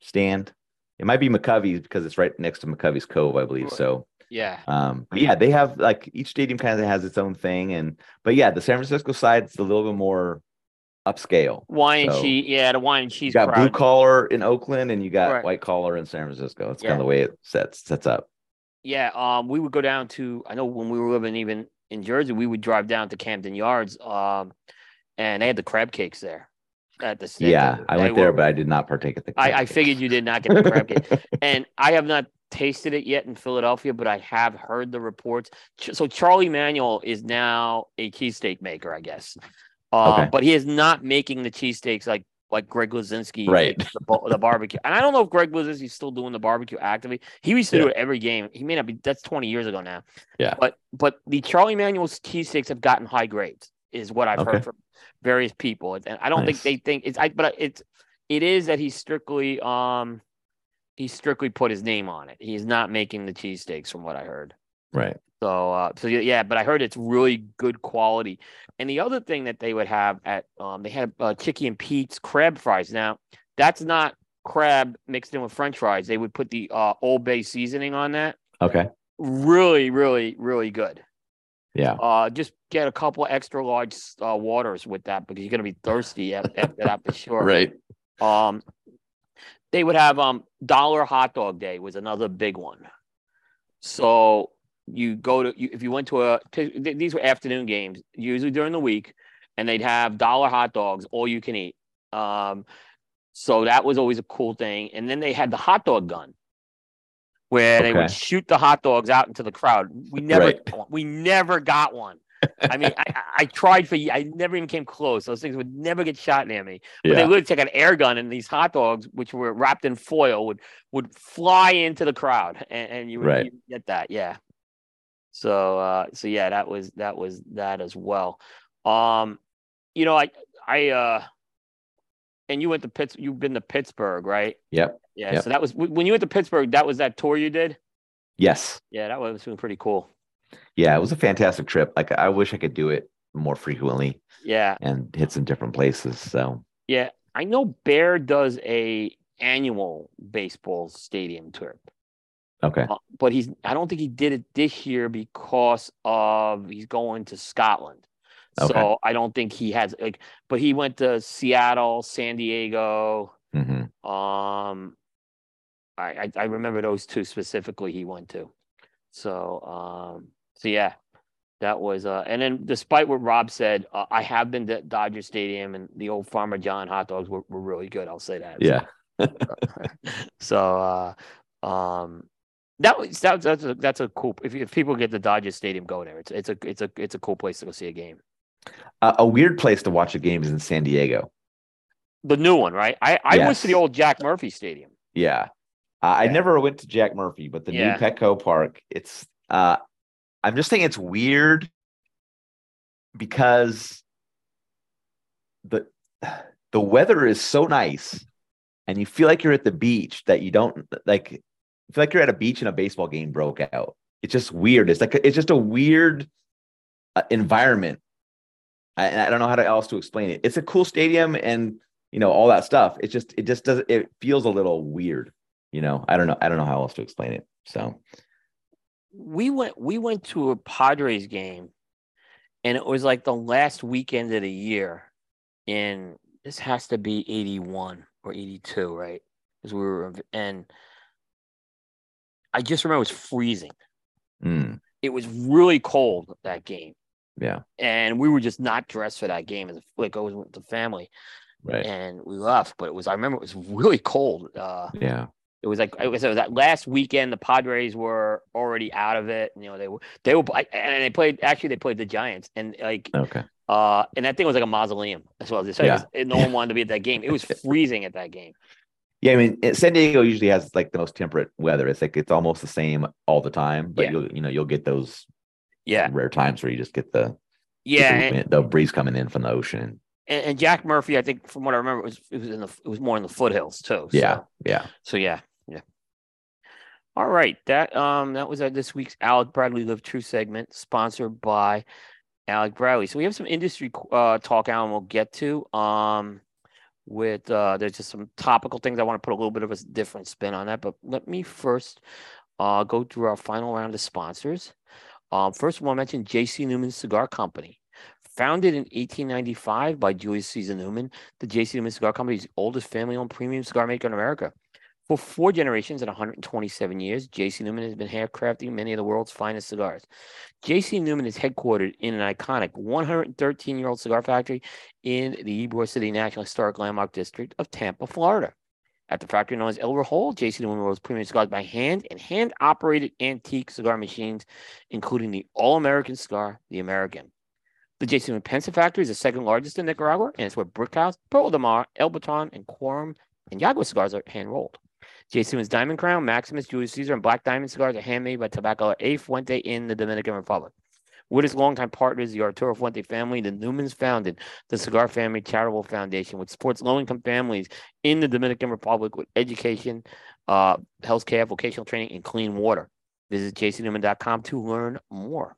stand. It might be McCovey's because it's right next to McCovey's Cove, I believe. So yeah, um, but yeah, they have like each stadium kind of has its own thing, and but yeah, the San Francisco side is a little bit more upscale. Wine so and cheese, yeah, the wine and cheese. You got crowd. Blue collar in Oakland, and you got right. white collar in San Francisco. It's yeah. kind of the way it sets sets up. Yeah, um, we would go down to. I know when we were living even. in Jersey, we would drive down to Camden Yards, um, and they had the crab cakes there at the state. Yeah, I went were, there, but I did not partake of the crab I, I figured you did not get the crab cake. And I have not tasted it yet in Philadelphia, but I have heard the reports. Ch- so Charlie Manuel is now a cheesesteak maker, I guess. Uh, okay. But he is not making the cheesesteaks like like Greg Luzinski, right. the, the barbecue. And I don't know if Greg Luzinski is still doing the barbecue actively. He used to yeah. do it every game. He may not be. That's twenty years ago now. Yeah. But but the Charlie Manuel's cheesesteaks have gotten high grades, is what I've okay. heard from various people. And I don't nice. think they think it's. I but it's it is that he strictly um he strictly put his name on it. He's not making the cheesesteaks, from what I heard. Right. So uh so yeah, but I heard it's really good quality. And the other thing that they would have at um they had uh, Chicky and Pete's crab fries. Now, that's not crab mixed in with french fries. They would put the uh Old Bay seasoning on that. Okay. Really, really, really good. Yeah. Uh, just get a couple extra large uh, waters with that because you're going to be thirsty after that for sure. Right. Um, they would have um Dollar Hot Dog Day was another big one. So you go to you, if you went to a these were afternoon games usually during the week, and they'd have dollar hot dogs all you can eat. Um, so that was always a cool thing. And then they had the hot dog gun, where okay. they would shoot the hot dogs out into the crowd. We never, right. we never got one. I mean, I, I tried for, I never even came close. Those things would never get shot near me. But yeah. they would take an air gun, and these hot dogs, which were wrapped in foil, would would fly into the crowd, and, and you would right. get that. Yeah. So, uh, so yeah, that was that was that as well. Um, you know, I I uh, and you went to Pitts. You've been to Pittsburgh, right? Yep. Yeah. Yep. So that was when you went to Pittsburgh. That was that tour you did. Yes. Yeah, that was pretty cool. Yeah, it was a fantastic trip. Like, I wish I could do it more frequently. Yeah, and hit some different places. So yeah, I know Bear does a annual baseball stadium trip. Okay, uh, but he's I don't think he did it this year because of he's going to Scotland. Okay. So I don't think he has like. But he went to Seattle, San Diego. Mm-hmm. Um, I, I I remember those two specifically. He went to. So, um, so yeah, that was, uh, and then despite what Rob said, uh, I have been to Dodger Stadium, and the old Farmer John hot dogs were, were really good. I'll say that. Yeah. so, uh, um, that was, that, that's, a, that's a cool, if, if people get to Dodger Stadium, go there. It's, it's a, it's a, it's a cool place to go see a game. Uh, a weird place to watch a game is in San Diego. The new one, right? I, I yes. went to the old Jack Murphy Stadium. Yeah. Uh, I yeah. never went to Jack Murphy, but the yeah. new Petco Park, it's, uh, I'm just saying it's weird because the, the weather is so nice and you feel like you're at the beach that you don't like, you feel like you're at a beach and a baseball game broke out. It's just weird. It's like, it's just a weird uh, environment. I, I don't know how to, else to explain it. It's a cool stadium and, you know, all that stuff. It just, it just doesn't, it feels a little weird. You know, I don't know. I don't know how else to explain it. So we went we went to a Padres game, and it was like the last weekend of the year. And this has to be eighty-one or eighty-two, right? Because we were, and I just remember it was freezing. Mm. It was really cold that game. Yeah, and we were just not dressed for that game. As a flick, I was with the family, right? And we left, but it was. I remember it was really cold. Uh, yeah. It was like it was, it was that last weekend. The Padres were already out of it. You know, they were they were and they played. Actually, they played the Giants, and like okay, uh, and that thing was like a mausoleum as well. So yeah. was, no one wanted to be at that game. It was freezing at that game. Yeah, I mean, it, San Diego usually has like the most temperate weather. It's like it's almost the same all the time, but yeah. you'll you know you'll get those yeah rare times where you just get the yeah the, and, the breeze coming in from the ocean. And, and Jack Murphy, I think, from what I remember, it was it was in the it was more in the foothills too. So. Yeah, yeah. So yeah. Yeah. All right. That um that was uh, this week's Alec Bradley Live True segment, sponsored by Alec Bradley. So we have some industry uh, talk, Alan, we'll get to. Um, with uh, there's just some topical things. I want to put a little bit of a different spin on that. But let me first uh, go through our final round of sponsors. Um, first, I want to mention J C Newman Cigar Company. Founded in eighteen ninety-five by Julius Caesar Newman, the J C Newman Cigar Company is the oldest family-owned premium cigar maker in America. For four generations and one hundred twenty-seven years, J C. Newman has been handcrafting many of the world's finest cigars. J C. Newman is headquartered in an iconic one hundred thirteen-year-old cigar factory in the Ybor City National Historic Landmark District of Tampa, Florida. At the factory known as El Rajol, J C. Newman rolls premium cigars by hand and hand-operated antique cigar machines, including the all-American cigar, the American. The J C. Newman Pensa factory is the second largest in Nicaragua, and it's where Brickhouse, Puerto del Mar, El Baton, and Quorum and Yagua cigars are hand-rolled. J C. Newman's Diamond Crown, Maximus, Julius Caesar, and Black Diamond cigars are handmade by Tobacco A. Fuente in the Dominican Republic. With his longtime partners, the Arturo Fuente family, the Newmans founded the Cigar Family Charitable Foundation, which supports low-income families in the Dominican Republic with education, uh, healthcare, vocational training, and clean water. Visit j c newman dot com to learn more.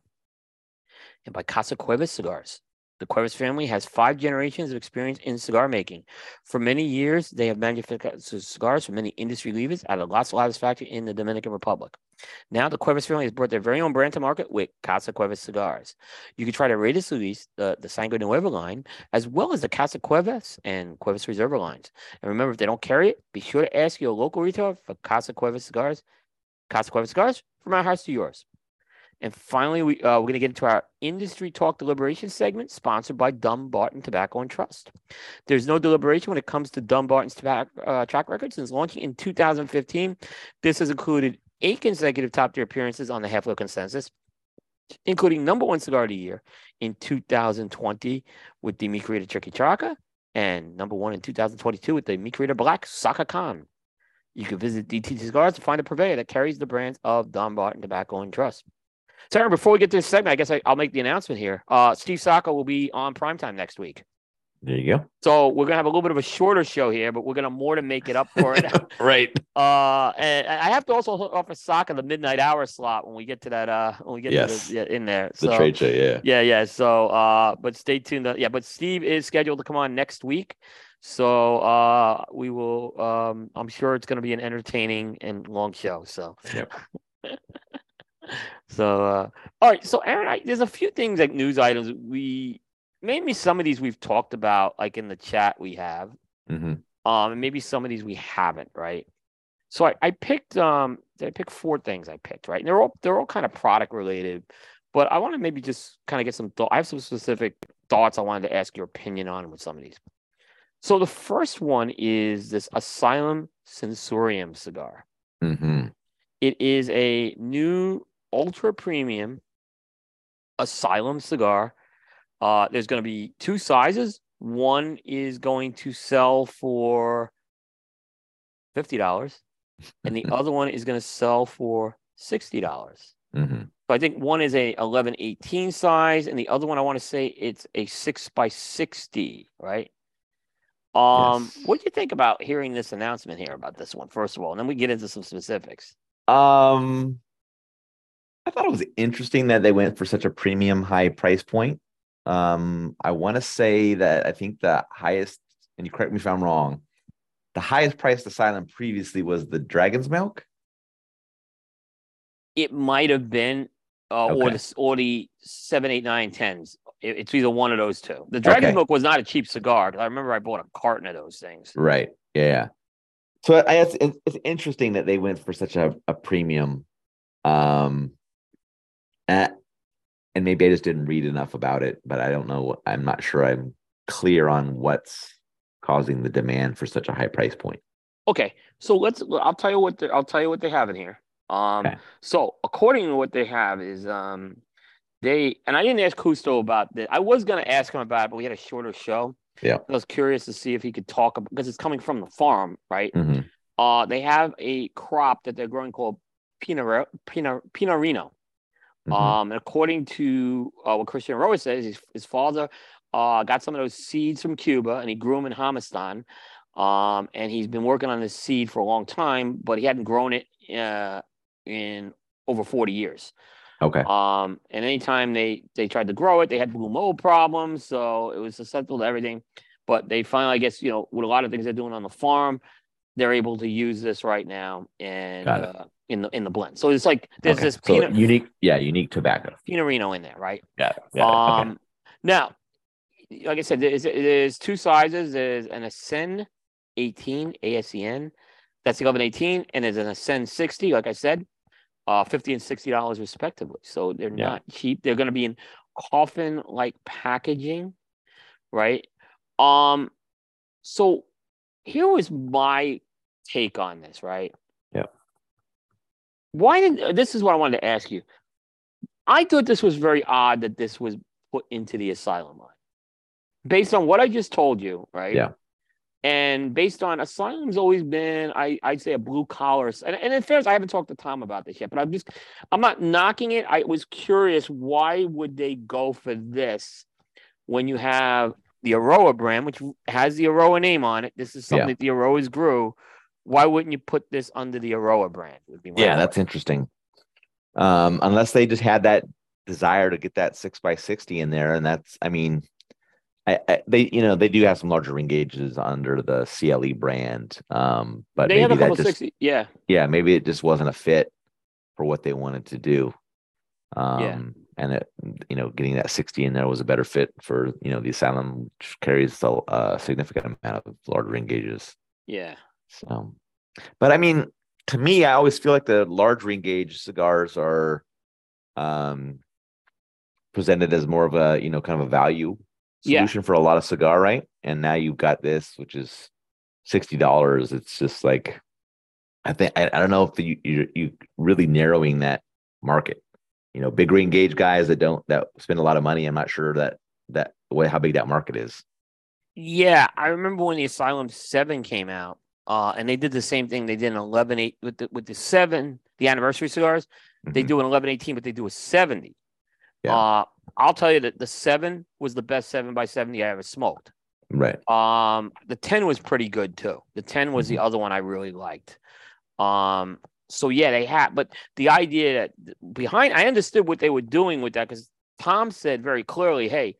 And by Casa Cuevas Cigars. The Cuevas family has five generations of experience in cigar making. For many years, they have manufactured cigars for many industry leaders out of Los Altos factory in the Dominican Republic. Now, the Cuevas family has brought their very own brand to market with Casa Cuevas Cigars. You can try the Reyes Luis, the, the Sangre Nueva line, as well as the Casa Cuevas and Cuevas Reserva lines. And remember, if they don't carry it, be sure to ask your local retailer for Casa Cuevas Cigars. Casa Cuevas Cigars, from our house to yours. And finally, we, uh, we're going to get into our industry talk deliberation segment sponsored by Dumbarton Tobacco and Trust. There's no deliberation when it comes to Dumbarton's tobacco, uh, track record since launching in two thousand fifteen. This has included eight consecutive top-tier appearances on the Half-Wheel Consensus, including number one cigar of the year in two thousand twenty with the Mi Querida Chiriquitraca and number one in two thousand twenty-two with the Mi Querida Black Saca Khan. You can visit D T Cigars to find a purveyor that carries the brands of Dumbarton Tobacco and Trust. Sarah, before we get to this segment, I guess I, I'll make the announcement here. Uh, Steve Sacco will be on Primetime next week. There you go. So we're going to have a little bit of a shorter show here, but we're going to more to make it up for it. Right. Uh, and I have to also offer Sacco the midnight hour slot when we get to that. Uh, when we get yes. to the, yeah, in there. So, the trade show, yeah. Yeah, yeah. So, uh, but stay tuned. Yeah, but Steve is scheduled to come on next week. So uh, we will, um, I'm sure it's going to be an entertaining and long show. So. Yep. So, uh, all right. So, Aaron, I, there's a few things like news items. We maybe some of these we've talked about, like in the chat we have, mm-hmm. um, and maybe some of these we haven't, right? So, I, I picked, um, I picked four things I picked, right? And they're all they're all kind of product related, but I want to maybe just kind of get some thoughts. I have some specific thoughts I wanted to ask your opinion on with some of these. So, the first one is this Asylum Sensorium cigar. Mm-hmm. It is a new ultra premium Asylum cigar. Uh, there's going to be two sizes. One is going to sell for fifty dollars, and the other one is going to sell for sixty dollars. Mm-hmm. So I think one is a eleven eighteen size, and the other one I want to say it's a six by sixty, right? Um, yes. What do you think about hearing this announcement here about this one, first of all, and then we get into some specifics. Um, I thought it was interesting that they went for such a premium high price point. Um, I want to say that I think the highest, and you correct me if I'm wrong, the highest priced Asylum previously was the Dragon's Milk. It might have been, uh, okay. or the or the seven, eight, nine, tens. It, it's either one of those two. The Dragon's okay. Milk was not a cheap cigar. I remember I bought a carton of those things. Right. Yeah. So I guess it's, it's interesting that they went for such a, a premium, um, at, and maybe I just didn't read enough about it, but I don't know. I'm not sure I'm clear on what's causing the demand for such a high price point. Okay, so let's. I'll tell you what. The, I'll tell you what they have in here. Um, okay. So according to what they have is um, they and I didn't ask Justo about this. I was going to ask him about it, but we had a shorter show. Yeah, I was curious to see if he could talk about because it's coming from the farm, right? Mm-hmm. Uh, they have a crop that they're growing called Pinarino. Mm-hmm. Um, and according to uh, what Christian Roy says, his, his father uh, got some of those seeds from Cuba and he grew them in Hamistan. Um, and he's been working on this seed for a long time, but he hadn't grown it uh, in over forty years. Okay. Um, and anytime they, they tried to grow it, they had blue mold problems. So it was susceptible to everything. But they finally, I guess, you know, with a lot of things they're doing on the farm, they're able to use this right now and uh, in the in the blend. So it's like there's okay. this so peanut, unique, yeah, unique tobacco. Pinarino in there, right? Yeah. yeah um, okay. Now, like I said, there's, there's two sizes. There's an Ascend eighteen, A S E N. That's eleven eighteen, and there's an Ascend sixty, like I said. Uh, fifty and sixty dollars respectively, so they're yeah. not cheap. They're going to be in coffin-like packaging, right? Um, so here was my take on this, right? Yeah. Why did this is what I wanted to ask you? I thought this was very odd that this was put into the Asylum line, based on what I just told you, right? Yeah. And based on Asylum's always been, I, I'd say a blue collar. And, and in fairness, I haven't talked to Tom about this yet, but I'm just, I'm not knocking it. I was curious, why would they go for this when you have the Eiroa brand, which has the Eiroa name on it? This is something yeah. that the Eiroas grew. Why wouldn't you put this under the Eiroa brand? Would be yeah, that's interesting. Um, unless they just had that desire to get that six by sixty in there. And that's, I mean, I, I, they, you know, they do have some larger ring gauges under the C L E brand, um, but they maybe have a couple that just, sixty, yeah, yeah, maybe it just wasn't a fit for what they wanted to do. Um, yeah. And it, you know, getting that sixty in there was a better fit for, you know, the Asylum, which carries a uh, significant amount of larger ring gauges. Yeah. So, but I mean, to me, I always feel like the large ring gauge cigars are um, presented as more of a, you know, kind of a value solution, yeah, for a lot of cigar, right? And now you've got this, which is sixty dollars. It's just like, I think, I, I don't know if the, you, you you really narrowing that market. You know, big ring gauge guys that don't that spend a lot of money. I'm not sure that that way how big that market is. Yeah, I remember when the Asylum Seven came out, uh, and they did the same thing they did in eleven eight with the with the seven, the anniversary cigars. Mm-hmm. They do an eleven eighteen, but they do a seventy. Yeah. Uh, I'll tell you that the seven was the best seven by seventy I ever smoked. Right. Um, the ten was pretty good too. The ten was, mm-hmm, the other one I really liked. Um. So, yeah, they have. But the idea that behind, I understood what they were doing with that, because Tom said very clearly, hey,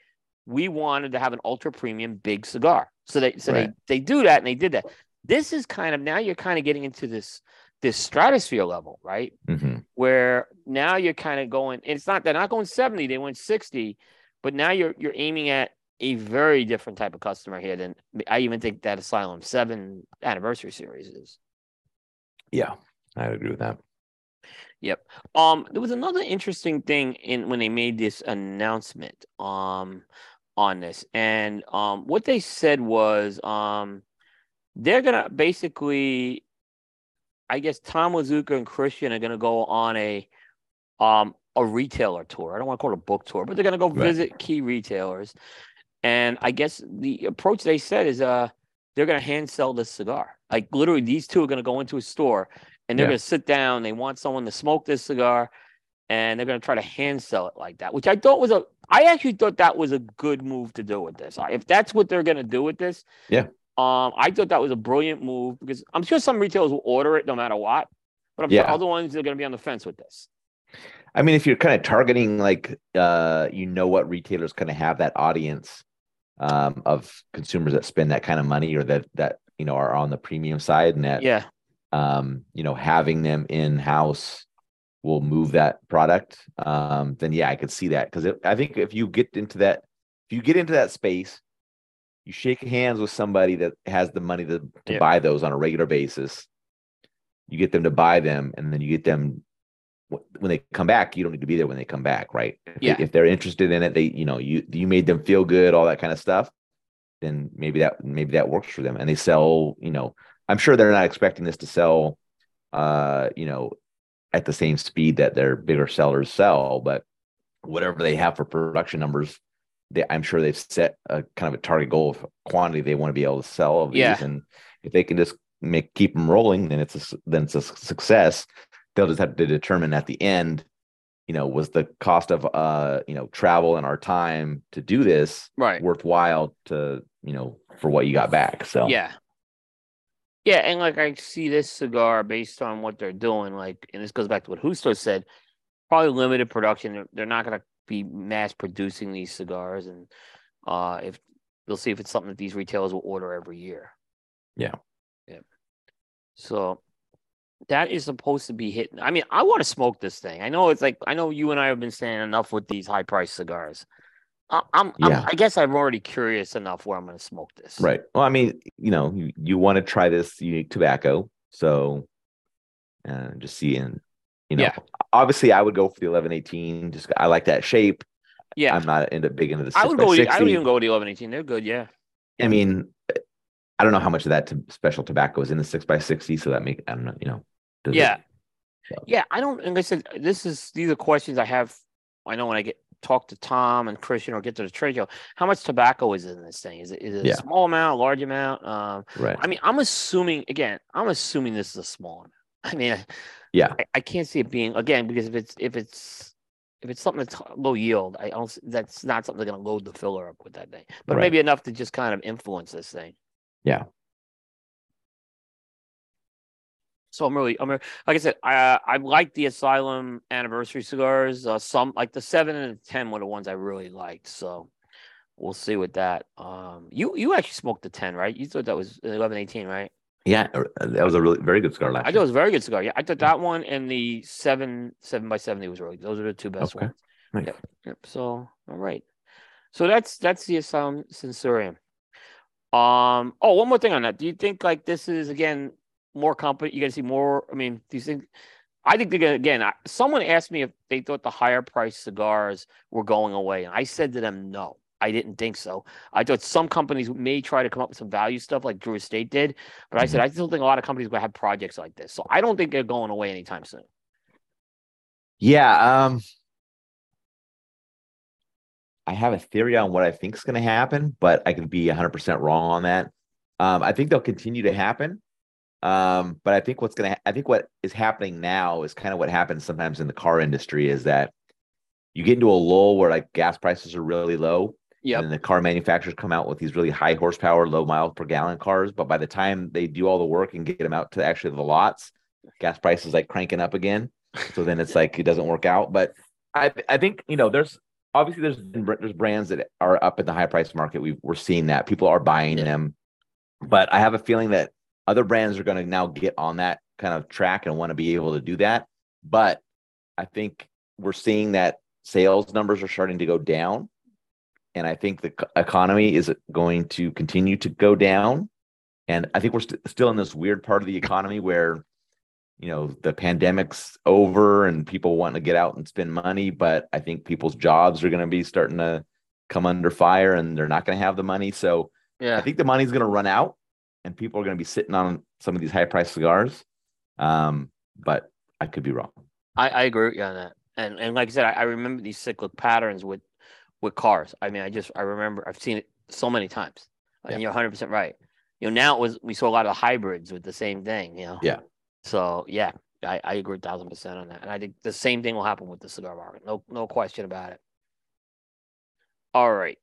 we wanted to have an ultra premium big cigar. So they so right. they, they do that, and they did that. This is kind of, now you're kind of getting into this this stratosphere level, right? Mm-hmm. Where now you're kind of going, it's not, they're not going seventy, they went sixty, but now you're you're aiming at a very different type of customer here than I even think that Asylum seven anniversary series is. Yeah. I agree with that. Yep. Um, there was another interesting thing in when they made this announcement um, on this. And um, what they said was um, they're going to basically, I guess Tom Wazuka and Christian are going to go on a um, a retailer tour. I don't want to call it a book tour, but they're going to go right. visit key retailers. And I guess the approach they said is uh, they're going to hand sell this cigar. Like literally these two are going to go into a store and they're yeah. going to sit down. They want someone to smoke this cigar, and they're going to try to hand sell it like that, which I thought was a – I actually thought that was a good move to do with this. If that's what they're going to do with this, yeah. Um, I thought that was a brilliant move, because I'm sure some retailers will order it no matter what, but I'm yeah. sure other ones are going to be on the fence with this. I mean, if you're kind of targeting like uh, you know what retailers kind of have that audience um, of consumers that spend that kind of money, or that, that you know, are on the premium side, and that – yeah. Um, you know, having them in house will move that product. Um, then yeah, I could see that, because I think if you get into that, if you get into that space, you shake hands with somebody that has the money to, to yeah. buy those on a regular basis. You get them to buy them, and then you get them when they come back. You don't need to be there when they come back, right? Yeah. If they're interested in it, they, you know, you you made them feel good, all that kind of stuff. Then maybe that maybe that works for them, and they sell, you know. I'm sure they're not expecting this to sell, uh, you know, at the same speed that their bigger sellers sell, but whatever they have for production numbers, they, I'm sure they've set a kind of a target goal of quantity they want to be able to sell of yeah. these. And if they can just make keep them rolling, then it's a, then it's a success. They'll just have to determine at the end, you know, was the cost of uh, you know, travel and our time to do this right. worthwhile to, you know, for what you got back. So yeah. Yeah, and like I see this cigar based on what they're doing, like, and this goes back to what Justo said, probably limited production. They're, they're not going to be mass producing these cigars, and uh, if they'll see if it's something that these retailers will order every year. Yeah, yeah. So that is supposed to be hitting. I mean, I want to smoke this thing. I know it's like I know you and I have been saying enough with these high priced cigars. I'm, I'm, yeah. I guess I'm already curious enough where I'm going to smoke this. Right. Well, I mean, you know, you, you want to try this unique tobacco. So uh, just seeing, you know, yeah. obviously I would go for the eleven eighteen. Just I like that shape. Yeah. I'm not into big into the six I would go. sixty. I would even go with the eleven eighteen. They're good. Yeah. I mean, I don't know how much of that to, special tobacco is in the six by sixty. So that make I don't know, you know. Yeah. It, so. Yeah. I don't. Like I said, this is these are questions I have. I know when I get. Talk to Tom and Christian or get to the trade show. How much tobacco is in this thing? Is it, is it yeah. a small amount, large amount? Um, right. I mean, I'm assuming, again, I'm assuming this is a small amount. I mean, yeah, I, I can't see it being, again, because if it's, if it's, if it's something that's low yield, I don't, that's not something that's going to load the filler up with that thing, but right. maybe enough to just kind of influence this thing. Yeah. So I'm really, I'm really, like I said, I I like the Asylum anniversary cigars. Uh, some like the seven and the ten were the ones I really liked. So we'll see with that. Um, you you actually smoked the ten, right? You thought that was eleven eighteen, right? Yeah, that was a really very good cigar last I thought year. It was a very good cigar. Yeah, I thought that one and the seven seven by seventy was really good. Those are the two best okay. ones. Nice. Yep. Yep. So all right. So that's that's the Asylum Sensorium. Um. Oh, one more thing on that. Do you think like this is again more company? You got to see more. I mean, do you think? I think they're gonna, again. I, someone asked me if they thought the higher priced cigars were going away, and I said to them, no, I didn't think so. I thought some companies may try to come up with some value stuff like Drew Estate did, but mm-hmm. I said I still think a lot of companies will have projects like this, so I don't think they're going away anytime soon. Yeah. Um. I have a theory on what I think is going to happen, but I can be one hundred percent wrong on that. Um, I think they'll continue to happen. Um, but I think what's going to, ha- I think what is happening now is kind of what happens sometimes in the car industry is that you get into a lull where like gas prices are really low. Yeah. And the car manufacturers come out with these really high horsepower, low miles per gallon cars. But by the time they do all the work and get them out to actually the lots, gas prices like cranking up again. So then it's like, it doesn't work out. But I, I think, you know, there's, Obviously, there's there's brands that are up in the high price market. We've, we're seeing that. People are buying yeah. them. But I have a feeling that other brands are going to now get on that kind of track and want to be able to do that. But I think we're seeing that sales numbers are starting to go down. And I think the economy is going to continue to go down. And I think we're st- still in this weird part of the economy where, you know, the pandemic's over and people want to get out and spend money, but I think people's jobs are going to be starting to come under fire and they're not going to have the money. So yeah. I think the money's going to run out and people are going to be sitting on some of these high priced cigars. Um, but I could be wrong. I, I agree with you on that. And and like I said, I, I remember these cyclic patterns with, with cars. I mean, I just, I remember I've seen it so many times yeah. and you're one hundred percent right. You know, now it was, we saw a lot of hybrids with the same thing, you know? Yeah. So, yeah, I, I agree a thousand percent on that. And I think the same thing will happen with the cigar market. No no question about it. All right.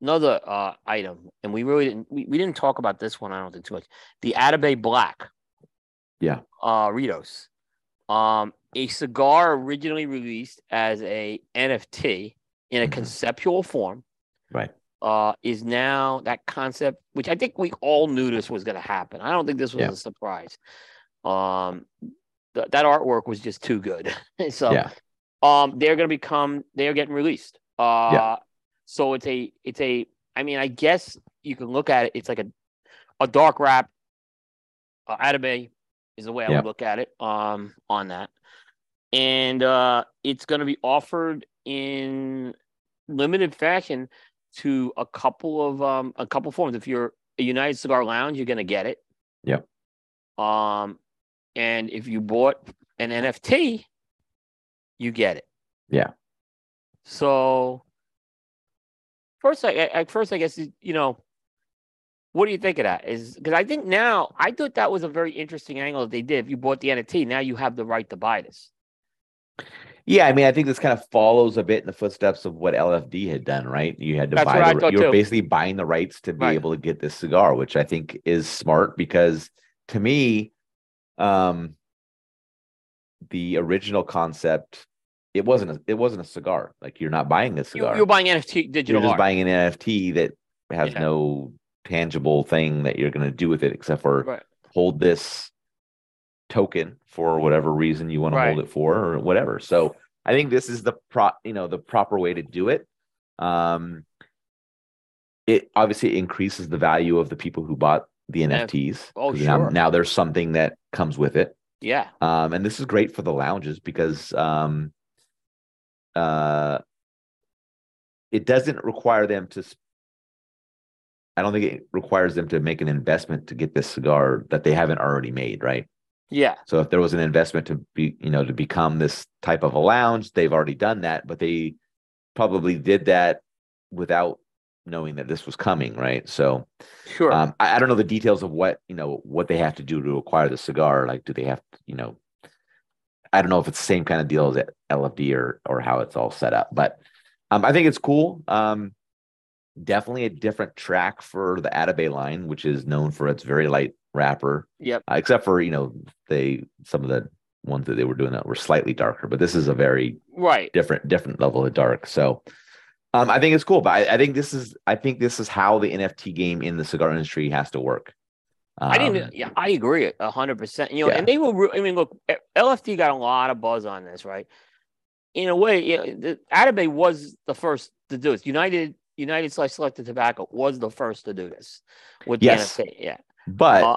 Another uh, item. And we really didn't we, we didn't talk about this one, I don't think, too much. The Atabey Black. Yeah. Uh, Ritos. Um, a cigar originally released as a N F T in a mm-hmm. conceptual form. Right. Uh, is now that concept, which I think we all knew this was going to happen. I don't think this was yeah. a surprise. Um, th- that artwork was just too good. so, yeah. um, they're going to become, they're getting released. Uh, yeah. so it's a, it's a, I mean, I guess you can look at it. It's like a, a dark wrap. Uh, Atabey is the way I yeah. would look at it, um, on that. And, uh, it's going to be offered in limited fashion to a couple of, um, a couple forms. If you're a United Cigar Lounge, you're going to get it. Yeah. Um, and if you bought an N F T, you get it. Yeah. So first, I, at first, I guess, you know, what do you think of that? Is because I think now I thought that was a very interesting angle that they did. If you bought the N F T, now you have the right to buy this. Yeah, I mean, I think this kind of follows a bit in the footsteps of what L F D had done, right? You had to That's buy. The, you were too. basically buying the rights to be right. able to get this cigar, which I think is smart because. To me, um, the original concept, it wasn't a, it wasn't a cigar. Like you're not buying a cigar. You're, you're buying N F T digital. You're just art. buying an N F T that has yeah. no tangible thing that you're going to do with it except for right. hold this token for whatever reason you want right. to hold it for or whatever. So I think this is the pro, you know, the proper way to do it. Um, it obviously increases the value of the people who bought the N F Ts. Oh, sure. Now, now there's something that comes with it. Yeah. Um, and this is great for the lounges because um, uh, it doesn't require them to. Sp- I don't think it requires them to make an investment to get this cigar that they haven't already made, right? Yeah. So if there was an investment to be, you know, to become this type of a lounge, they've already done that, but they probably did that without knowing that this was coming, right? So sure. Um, I, I don't know the details of what, you know, what they have to do to acquire the cigar. Like, do they have to, you know, I don't know if it's the same kind of deal as L F D or, or how it's all set up, but um, I think it's cool. Um, definitely a different track for the Atabey line, which is known for its very light wrapper. Yep. Uh, except for, you know, they, some of the ones that they were doing that were slightly darker, but this is a very right different, different level of dark. So, Um, I think it's cool, but I, I think this is I think this is how the N F T game in the cigar industry has to work. Um, I didn't. Yeah, I agree a hundred percent. You know, yeah. and they were. I mean, look, L F T got a lot of buzz on this, right? In a way, you know, the, Atabay was the first to do this. United, United slash Selected Tobacco was the first to do this with the yes. N F T. Yeah, but uh,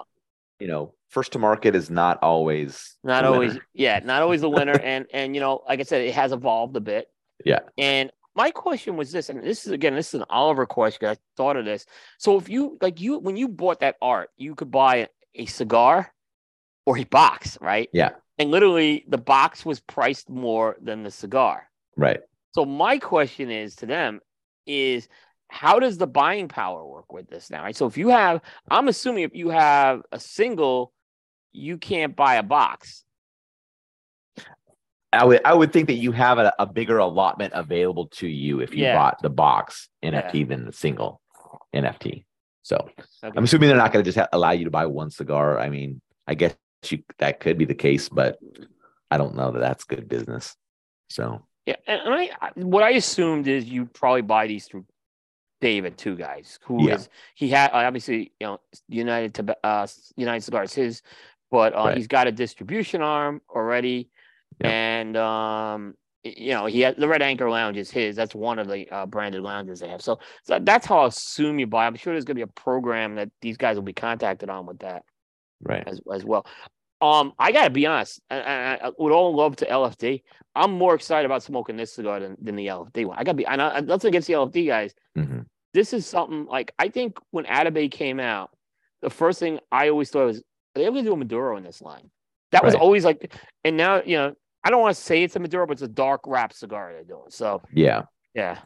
you know, first to market is not always not always. Winner. Yeah, not always the winner. and and you know, like I said, it has evolved a bit. Yeah, and. My question was this, and this is, again, this is an Oliver question. I thought of this. So if you, like you, when you bought that art, you could buy a cigar or a box, right? Yeah. And literally the box was priced more than the cigar. Right. So my question is to them is, how does the buying power work with this now? Right. So if you have, I'm assuming if you have a single, you can't buy a box. I would I would think that you have a, a bigger allotment available to you if you yeah. bought the box N F T yeah. than the single N F T. So okay. I'm assuming they're not going to just ha- allow you to buy one cigar. I mean, I guess you, that could be the case, but I don't know that that's good business. So yeah, and I what I assumed is you probably buy these through David, two guys who yeah. is he had obviously you know United to uh, United Cigars his, but uh, right. he's got a distribution arm already. Yeah. And, um, you know, he had the Red Anchor Lounge is his. That's one of the uh, branded lounges they have. So, so that's how I assume you buy. I'm sure there's going to be a program that these guys will be contacted on with that. Right. As, as well. Um, I got to be honest. I, I, I would all love to L F D. I'm more excited about smoking this cigar than, than the L F D one. I got to be, and I, that's against the L F D guys. Mm-hmm. This is something like, I think when Atabay came out, the first thing I always thought was, are they going to do a Maduro in this line? That was right. always like, and now, you know, I don't want to say it's a Maduro, but it's a dark wrap cigar they're doing. So, yeah. Yeah.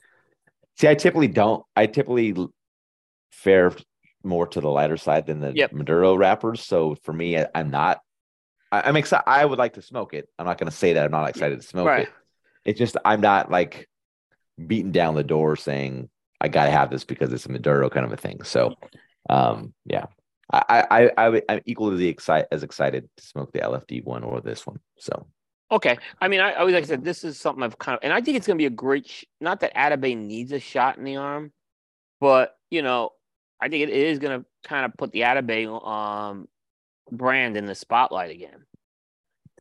See, I typically don't, I typically fare more to the lighter side than the yep. Maduro wrappers. So for me, I, I'm not, I, I'm excited. I would like to smoke it. I'm not going to say that I'm not excited to smoke right. it. It's just, I'm not like beating down the door saying, I got to have this because it's a Maduro kind of a thing. So, um, yeah. I I I I'm equally excited as excited to smoke the L F D one or this one. So okay, I mean, I, I was like I said, this is something I've kind of, and I think it's going to be a great. Sh- not that Atabay needs a shot in the arm, but you know, I think it is going to kind of put the Atabay um brand in the spotlight again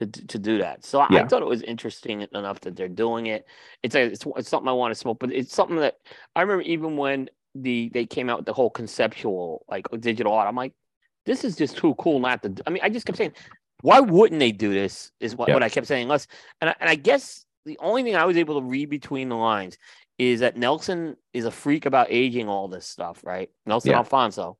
to to do that. So yeah. I thought it was interesting enough that they're doing it. It's a, it's, it's something I want to smoke, but it's something that I remember even when. The they came out with the whole conceptual like digital art. I'm like, this is just too cool not to. Do. I mean, I just kept saying, why wouldn't they do this? Is what, yeah. what I kept saying. Unless, and I, and I guess the only thing I was able to read between the lines is that Nelson is a freak about aging all this stuff, right? Nelson yeah. Alfonso,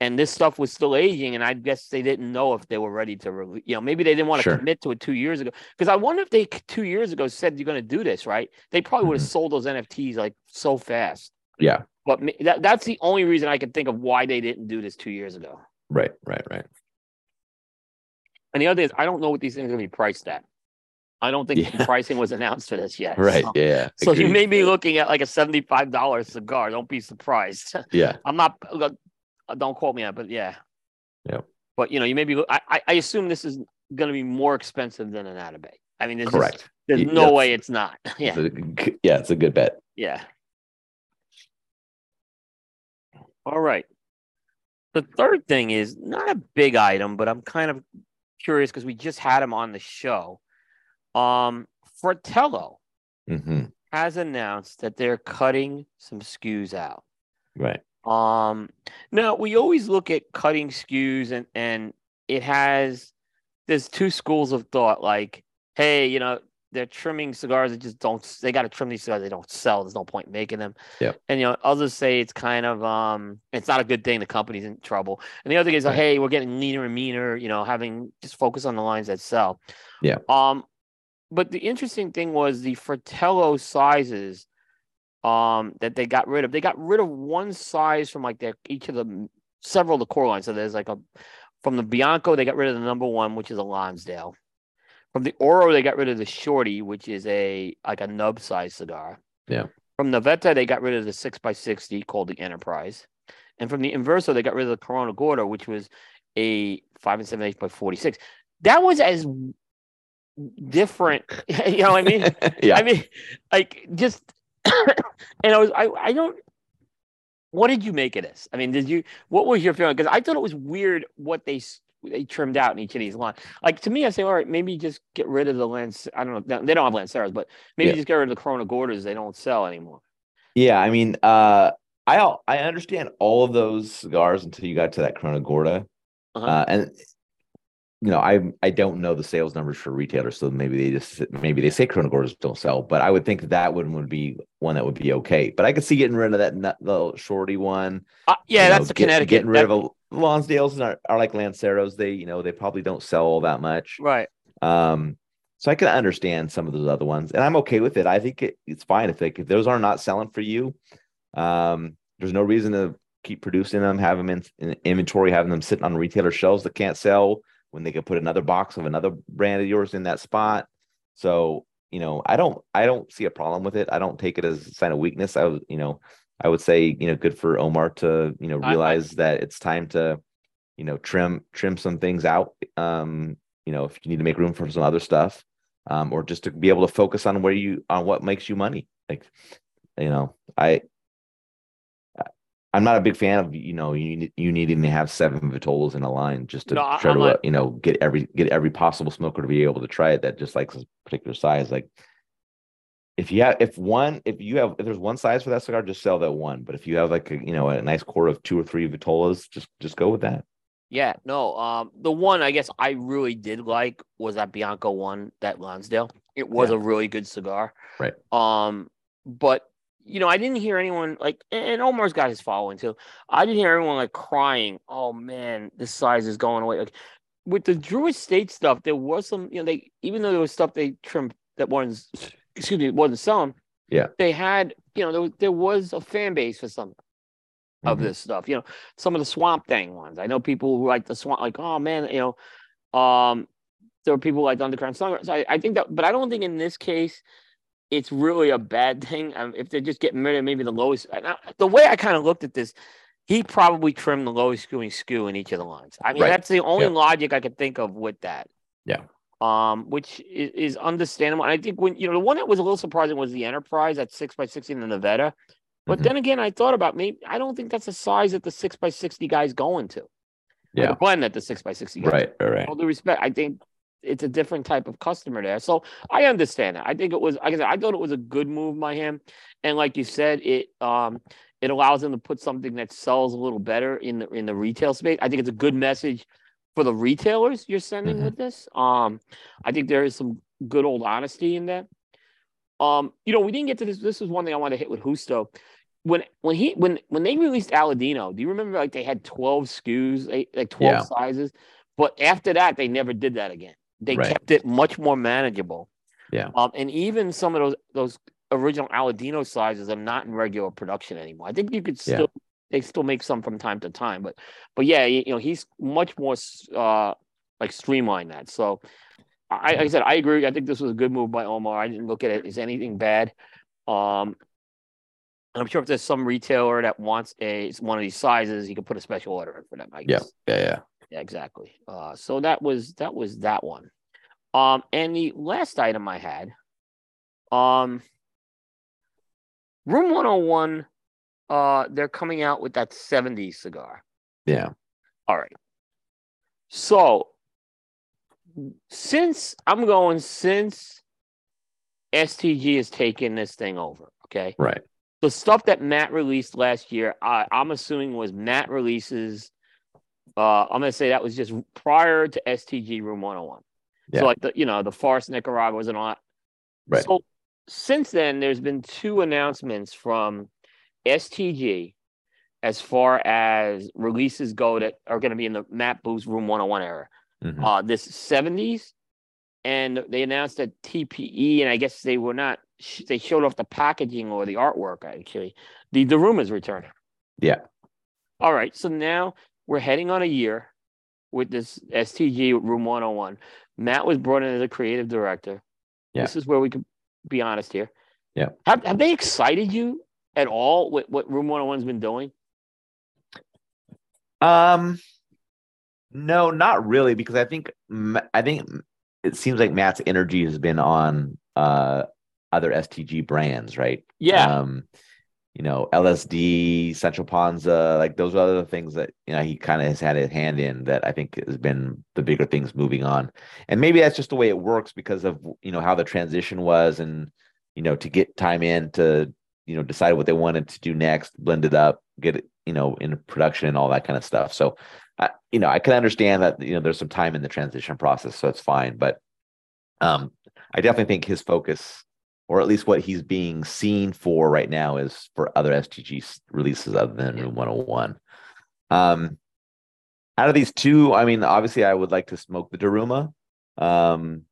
and this stuff was still aging, and I guess they didn't know if they were ready to release. You know, maybe they didn't want to sure. commit to it two years ago. Because I wonder if they two years ago said you're going to do this, right? They probably mm-hmm. would have sold those N F Ts like so fast. Yeah. But that, that's the only reason I could think of why they didn't do this two years ago. Right, right, right. And the other thing is, I don't know what these things are going to be priced at. I don't think yeah. the pricing was announced for this yet. Right, so, yeah. So agreed. You may be looking at like a seventy-five dollars cigar. Don't be surprised. Yeah. I'm not, don't quote me on it, but yeah. Yeah. But, you know, you may be, I, I assume this is going to be more expensive than an Atabay. I mean, there's, Correct. Just, there's no that's, way it's not. yeah. It's a, yeah, it's a good bet. Yeah. All right. The third thing is not a big item, but I'm kind of curious because we just had him on the show. Um, Fratello mm-hmm. has announced that they're cutting some S K Us out. Right. Um, now, we always look at cutting S K Us and, and it has, there's two schools of thought like, hey, you know, they're trimming cigars that just don't, they got to trim these cigars. They don't sell. There's no point in making them. Yeah. And, you know, others say it's kind of, um, it's not a good thing. The company's in trouble. And the other thing is, right. hey, we're getting leaner and meaner, you know, having just focus on the lines that sell. Yeah. Um, but the interesting thing was the Fratello sizes, um, that they got rid of, they got rid of one size from like their, each of the several of the core lines. So there's like a, from the Bianco, they got rid of the number one, which is a Lonsdale. From the Oro, they got rid of the Shorty, which is a like a nub size cigar. Yeah. From the Veta, they got rid of the six by sixty called the Enterprise. And from the Inverso, they got rid of the Corona Gorda, which was a five and seven eighths by forty-six. That was as different. You know what I mean? yeah. I mean, like just And I was, I, I don't, what did you make of this? I mean, did you, what was your feeling? Because I thought it was weird what they, they trimmed out in each of these lines. Like, to me, I say, all right, maybe just get rid of the Lance. I don't know. They don't have Lanceros, but maybe yeah. just get rid of the Corona Gordas. They don't sell anymore. Yeah. I mean, uh, I, I understand all of those cigars until you got to that Corona Gorda. Uh-huh. Uh, and, you know, I I don't know the sales numbers for retailers, so maybe they just maybe they say Corona Gordas don't sell, but I would think that one would be one that would be okay. But I could see getting rid of that nut, the shorty one. Uh, yeah, you know, that's the get, Connecticut. Getting rid that... of a Lonsdales are, are like Lanceros. They you know they probably don't sell all that much, right? Um, so I can understand some of those other ones, and I'm okay with it. I think it, it's fine if they if those are not selling for you. Um, there's no reason to keep producing them, have them in, in inventory, having them sitting on retailer shelves that can't sell, when they could put another box of another brand of yours in that spot. So, you know, I don't, I don't see a problem with it. I don't take it as a sign of weakness. I was, you know, I would say, you know, good for Omar to, you know, realize I, I, that it's time to, you know, trim, trim some things out. Um, you know, if you need to make room for some other stuff, um, or just to be able to focus on where you, on what makes you money. Like, you know, I, I'm not a big fan of, you know, you you needing to have seven Vitolas in a line just to no, try to, not... you know, get every get every possible smoker to be able to try it that just likes a particular size. Like, if you have if one if you have if there's one size for that cigar, just sell that one. But if you have like a, you know, a nice core of two or three Vitolas, just just go with that. Yeah, no. Um, the one I guess I really did like was that Bianco one, that Lonsdale. It was yeah. a really good cigar, right? Um, but. You know, I didn't hear anyone like, and Omar's got his following too. I didn't hear anyone like crying, oh man, this size is going away. Like with the Drew Estate stuff, there was some, you know, they even though there was stuff they trimmed that wasn't, excuse me, wasn't selling. Yeah, they had, you know, there was, there was a fan base for some mm-hmm. of this stuff. You know, some of the Swamp Thing ones. I know people who like the Swamp, like, oh man, you know, um, there were people like Underground Songwriters. So I, I think that, but I don't think in this case. It's really a bad thing um, if they're just getting rid of maybe the lowest. I, the way I kind of looked at this, he probably trimmed the lowest skewing skew in each of the lines. I mean, right. that's the only yeah. logic I could think of with that. Yeah. Um, which is, is understandable. And I think when you know the one that was a little surprising was the Enterprise at six by sixty in the Nevada. But mm-hmm. then again, I thought about maybe I don't think that's the size that the six by sixty guy's going to. Yeah. Or the blend that the six by sixty. Right. All right. All due respect, I think. It's a different type of customer there. So I understand that. I think it was, like I said, I thought it was a good move by him. And like you said, it um, it allows him to put something that sells a little better in the, in the retail space. I think it's a good message for the retailers you're sending mm-hmm. with this. Um, I think there is some good old honesty in that. Um, you know, we didn't get to this. This is one thing I wanted to hit with Justo. When when he when when they released Aladino, do you remember like they had twelve S K Us, like twelve yeah. sizes? But after that, they never did that again. They right. kept it much more manageable. Yeah. Um, and even some of those those original Aladino sizes are not in regular production anymore. I think you could still yeah. they still make some from time to time, but but yeah, you, you know, he's much more uh like streamlined that. So I, like I said, I agree. I think this was a good move by Omar. I didn't look at it as anything bad. Um, I'm sure if there's some retailer that wants a one of these sizes, you can put a special order in for them. I guess. Yeah. Yeah. Yeah. Yeah, exactly. Uh, so that was that was that one. Um, and the last item I had, um, Room one oh one, uh, they're coming out with that seventies cigar. Yeah. All right. So since I'm going since S T G has taken this thing over, okay? Right. The stuff that Matt released last year, I, I'm assuming was Matt releases. Uh, I'm gonna say that was just prior to S T G Room one oh one. Yeah. So like the you know the Forest Nicaragua was and all that. Right. So since then, there's been two announcements from S T G as far as releases go that are going to be in the Matt Booth's Room one oh one era. Mm-hmm. Uh, this seventies, and they announced that T P E, and I guess they were not. Sh- they showed off the packaging or the artwork. Actually, the the room is returning. Yeah. All right. So now. We're heading on a year with this S T G Room one oh one. Matt was brought in as a creative director. Yeah. This is where we could be honest here. Yeah. Have, have they excited you at all with what Room one oh one's been doing? Um, no, not really, because I think I think it seems like Matt's energy has been on uh other S T G brands, right? Yeah. Um, you know, L S D, Central Panza, like those are other things that, you know, he kind of has had his hand in that I think has been the bigger things moving on. And maybe that's just the way it works because of, you know, how the transition was and, you know, to get time in to, you know, decide what they wanted to do next, blend it up, get it, you know, in production and all that kind of stuff. So, I, you know, I can understand that, you know, there's some time in the transition process, so it's fine. But um, I definitely think his focus, or at least what he's being seen for right now, is for other S T G releases other than Room one oh one. Um, out of these two, I mean, obviously I would like to smoke the Daruma. Um,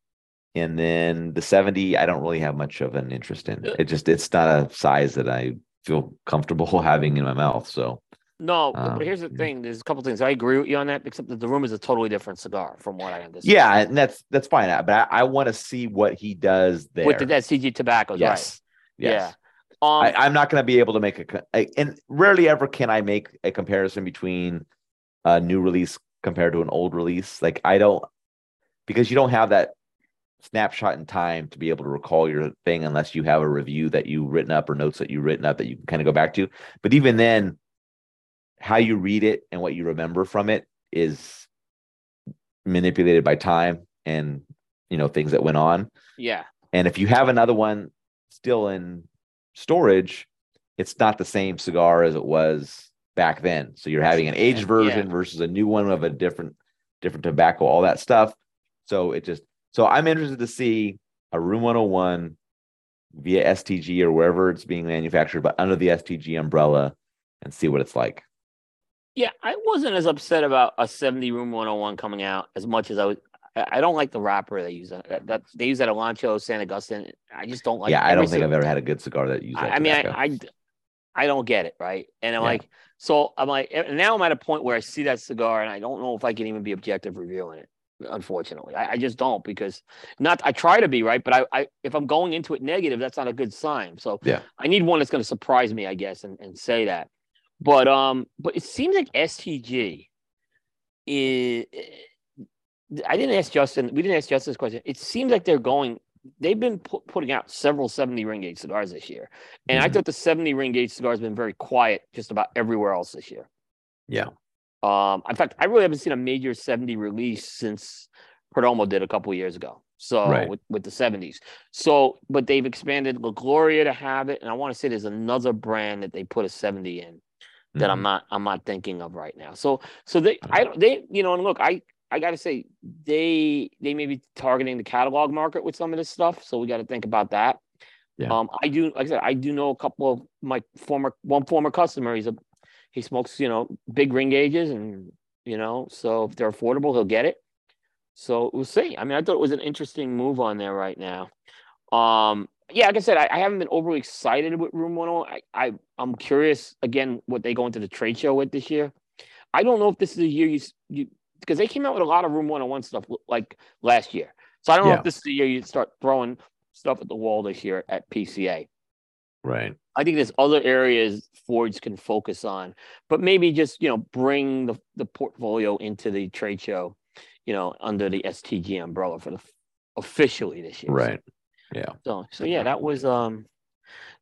and then the seventy, I don't really have much of an interest in. It just, it's not a size that I feel comfortable having in my mouth. So no, um, but here's the thing. There's a couple things. I agree with you on that, except that the Daruma is a totally different cigar from what I understand. Yeah, and that's that's fine. But I, I want to see what he does there. With the S T G tobaccos, yes. Right? Yes. Yeah. Um, I, I'm not going to be able to make a – and rarely ever can I make a comparison between a new release compared to an old release. Like I don't – because you don't have that snapshot in time to be able to recall your thing unless you have a review that you've written up or notes that you've written up that you can kind of go back to. But even then, how you read it and what you remember from it is manipulated by time and, you know, things that went on. Yeah. And if you have another one still in storage, it's not the same cigar as it was back then. So you're having an aged version yeah. versus a new one of a different, different tobacco, all that stuff. So it just, so I'm interested to see a Room one oh one via S T G or wherever it's being manufactured, but under the S T G umbrella, and see what it's like. Yeah, I wasn't as upset about a seventy Room one oh one coming out as much as I was. I don't like the wrapper they use. That, that they use that Alancho, San Agustin. I just don't like. Yeah, I don't think I've ever had a good cigar that uses. I, I mean, I, I, I don't get it, right? And I'm yeah. like, so I'm like, and now I'm at a point where I see that cigar, and I don't know if I can even be objective reviewing it. Unfortunately, I, I just don't because not. I try to be right, but I, I if I'm going into it negative, that's not a good sign. So yeah. I need one that's going to surprise me, I guess, and, and say that. But um, but it seems like S T G is. I didn't ask Justin. We didn't ask Justin this question. It seems like they're going. They've been pu- putting out several seventy ring gauge cigars this year, and mm-hmm. I thought the seventy ring gauge cigar has been very quiet just about everywhere else this year. Yeah. Um. In fact, I really haven't seen a major seventy release since Perdomo did a couple of years ago. So right. with, with the seventies. So, but they've expanded La Gloria to have it, and I want to say there's another brand that they put a seventy in. That mm-hmm. I'm not, I'm not thinking of right now. So, so they, I, they, you know, and look, I, I gotta say, they, they may be targeting the catalog market with some of this stuff. So we got to think about that. Yeah. Um, I do, like I said, I do know a couple of my former, one former customer. He's a, he smokes, you know, big ring gauges, and you know, so if they're affordable, he'll get it. So we'll see. I mean, I thought it was an interesting move on there right now. Um. Yeah, like I said, I, I haven't been overly excited with Room one oh one. I, I, I'm curious, again, what they go into the trade show with this year. I don't know if this is a year you – you because they came out with a lot of Room one oh one stuff, like, last year. So I don't yeah. know if this is the year you start throwing stuff at the wall this year at P C A. Right. I think there's other areas Fords can focus on. But maybe just, you know, bring the, the portfolio into the trade show, you know, under the S T G umbrella for the officially this year. Right. So. Yeah. So, so yeah, that was um,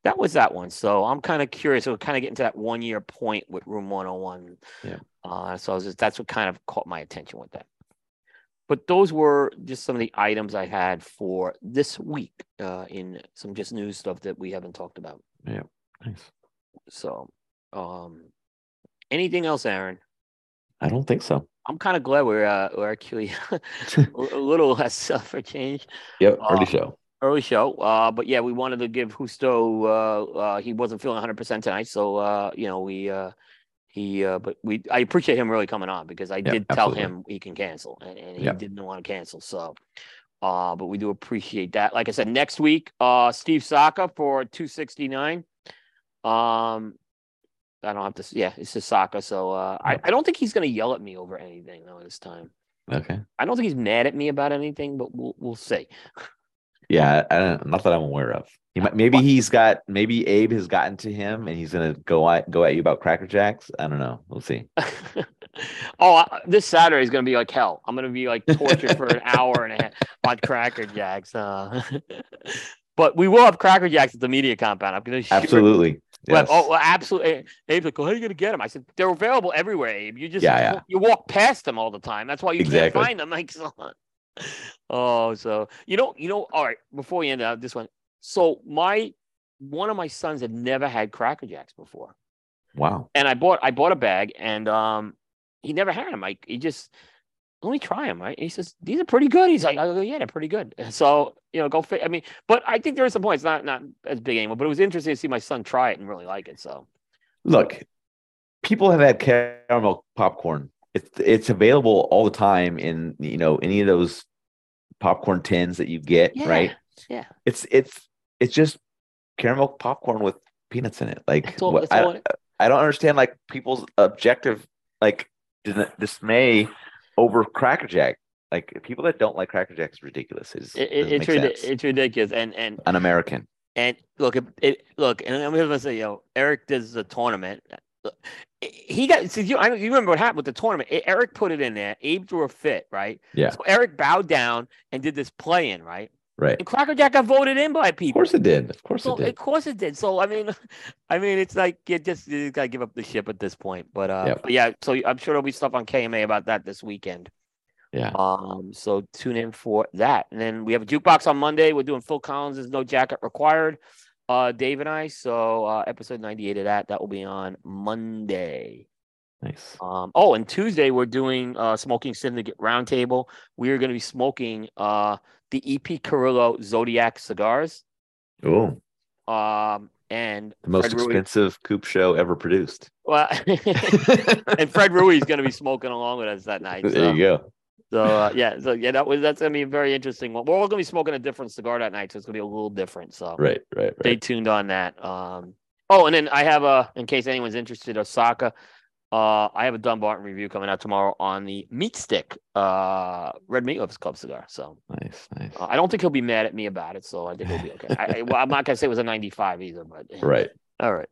that was that one. So I'm kind of curious. We're kind of getting to that one year point with Room one oh one. Yeah. Uh, so I was just, that's what kind of caught my attention with that. But those were just some of the items I had for this week. Uh, in some just news stuff that we haven't talked about. Yeah. Nice. So, um, anything else, Aaron? I don't think so. I'm kind of glad we're uh, we're actually a little less uh, for change. Yep. Early um, show. Early show, uh, but yeah, we wanted to give Justo. Uh, uh, he wasn't feeling one hundred percent tonight, so uh, you know we uh, he. Uh, but we, I appreciate him really coming on because I yeah, did absolutely. tell him he can cancel, and, and he yeah. didn't want to cancel. So, uh, but we do appreciate that. Like I said, next week, uh, Steve Saka for two sixty-nine. Um, I don't have to. Yeah, it's just Saka. So uh, I, I don't think he's going to yell at me over anything though this time. Okay. I don't think he's mad at me about anything, but we'll we'll see. Yeah, I don't, not that I'm aware of. He might, maybe he's got, maybe Abe has gotten to him, and he's gonna go at, go at you about Cracker Jacks. I don't know. We'll see. oh, I, this Saturday is gonna be like hell. I'm gonna be like tortured for an hour and a half on Cracker Jacks. Uh, But we will have Cracker Jacks at the media compound. I'm going to absolutely. Yes. Oh, absolutely. Abe's like, oh, how are you going to get them? I said, they're available everywhere, Abe. You just yeah, yeah. you walk past them all the time. That's why you exactly. can't find them. Like, oh, so you know, you know. All right, before we end out this one, so my one of my sons had never had Cracker Jacks before. Wow. And I bought I bought a bag, and um, he never had them. Like, he just. Let me try them, right? And he says, these are pretty good. He's like, I go, yeah, they're pretty good. So, you know, go fit. I mean, but I think there is some points, not not as big anymore, but it was interesting to see my son try it and really like it. So, look, people have had caramel popcorn. It's it's available all the time in, you know, any of those popcorn tins that you get, yeah. right? Yeah. It's it's it's just caramel popcorn with peanuts in it. Like, that's all, that's I, all it I don't understand, like, people's objective, like, dismay over Cracker Jack. Like, people that don't like Cracker Jack is ridiculous. It's, it, it, it's, rid- it's ridiculous. And and un-American. And look, it, it, look, and I'm going to say, yo, Eric does a tournament. He got, see, you, I, you remember what happened with the tournament. It, Eric put it in there. Abe threw a fit, right? Yeah. So Eric bowed down and did this play-in, right? Right. And Cracker Jack got voted in by people. Of course it did. Of course so, it did. Of course it did. So, I mean, I mean, it's like, you just, you got to give up the ship at this point. But, uh, yep. but yeah, so I'm sure there'll be stuff on K M A about that this weekend. Yeah. Um. So tune in for that. And then we have a jukebox on Monday. We're doing Phil Collins's No Jacket Required, uh, Dave and I. So uh, episode ninety-eight of that, that will be on Monday. Nice. Um. Oh, and Tuesday we're doing uh, Smoking Syndicate Roundtable. We are going to be smoking uh, the E P Carrillo Zodiac cigars. Oh. Um. And the most Fred expensive Ruiz. Coupe show ever produced. Well, and Fred Ruiz is going to be smoking along with us that night. So. There you go. So uh, yeah, so yeah, that was that's going to be a very interesting one. We're all going to be smoking a different cigar that night, so it's going to be a little different. So right, right, right. Stay tuned on that. Um. Oh, and then I have a, in case anyone's interested, Osaka. Uh, I have a Dunbarton review coming out tomorrow on the Meat Stick, uh, Red Meat Loafers Club cigar. So nice, nice. Uh, I don't think he'll be mad at me about it, so I think he'll be okay. I, I, well, I'm not gonna say it was a ninety-five either, but right. All right.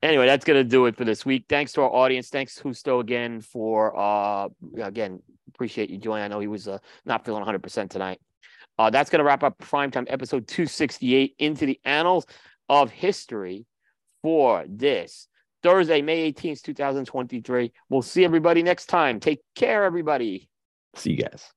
Anyway, that's gonna do it for this week. Thanks to our audience. Thanks, Justo, again for uh, again appreciate you joining. I know he was uh, not feeling one hundred percent tonight. Uh, that's gonna wrap up Primetime episode two sixty-eight into the annals of history for this. Thursday, May eighteenth, two thousand twenty-three. We'll see everybody next time. Take care, everybody. See you guys.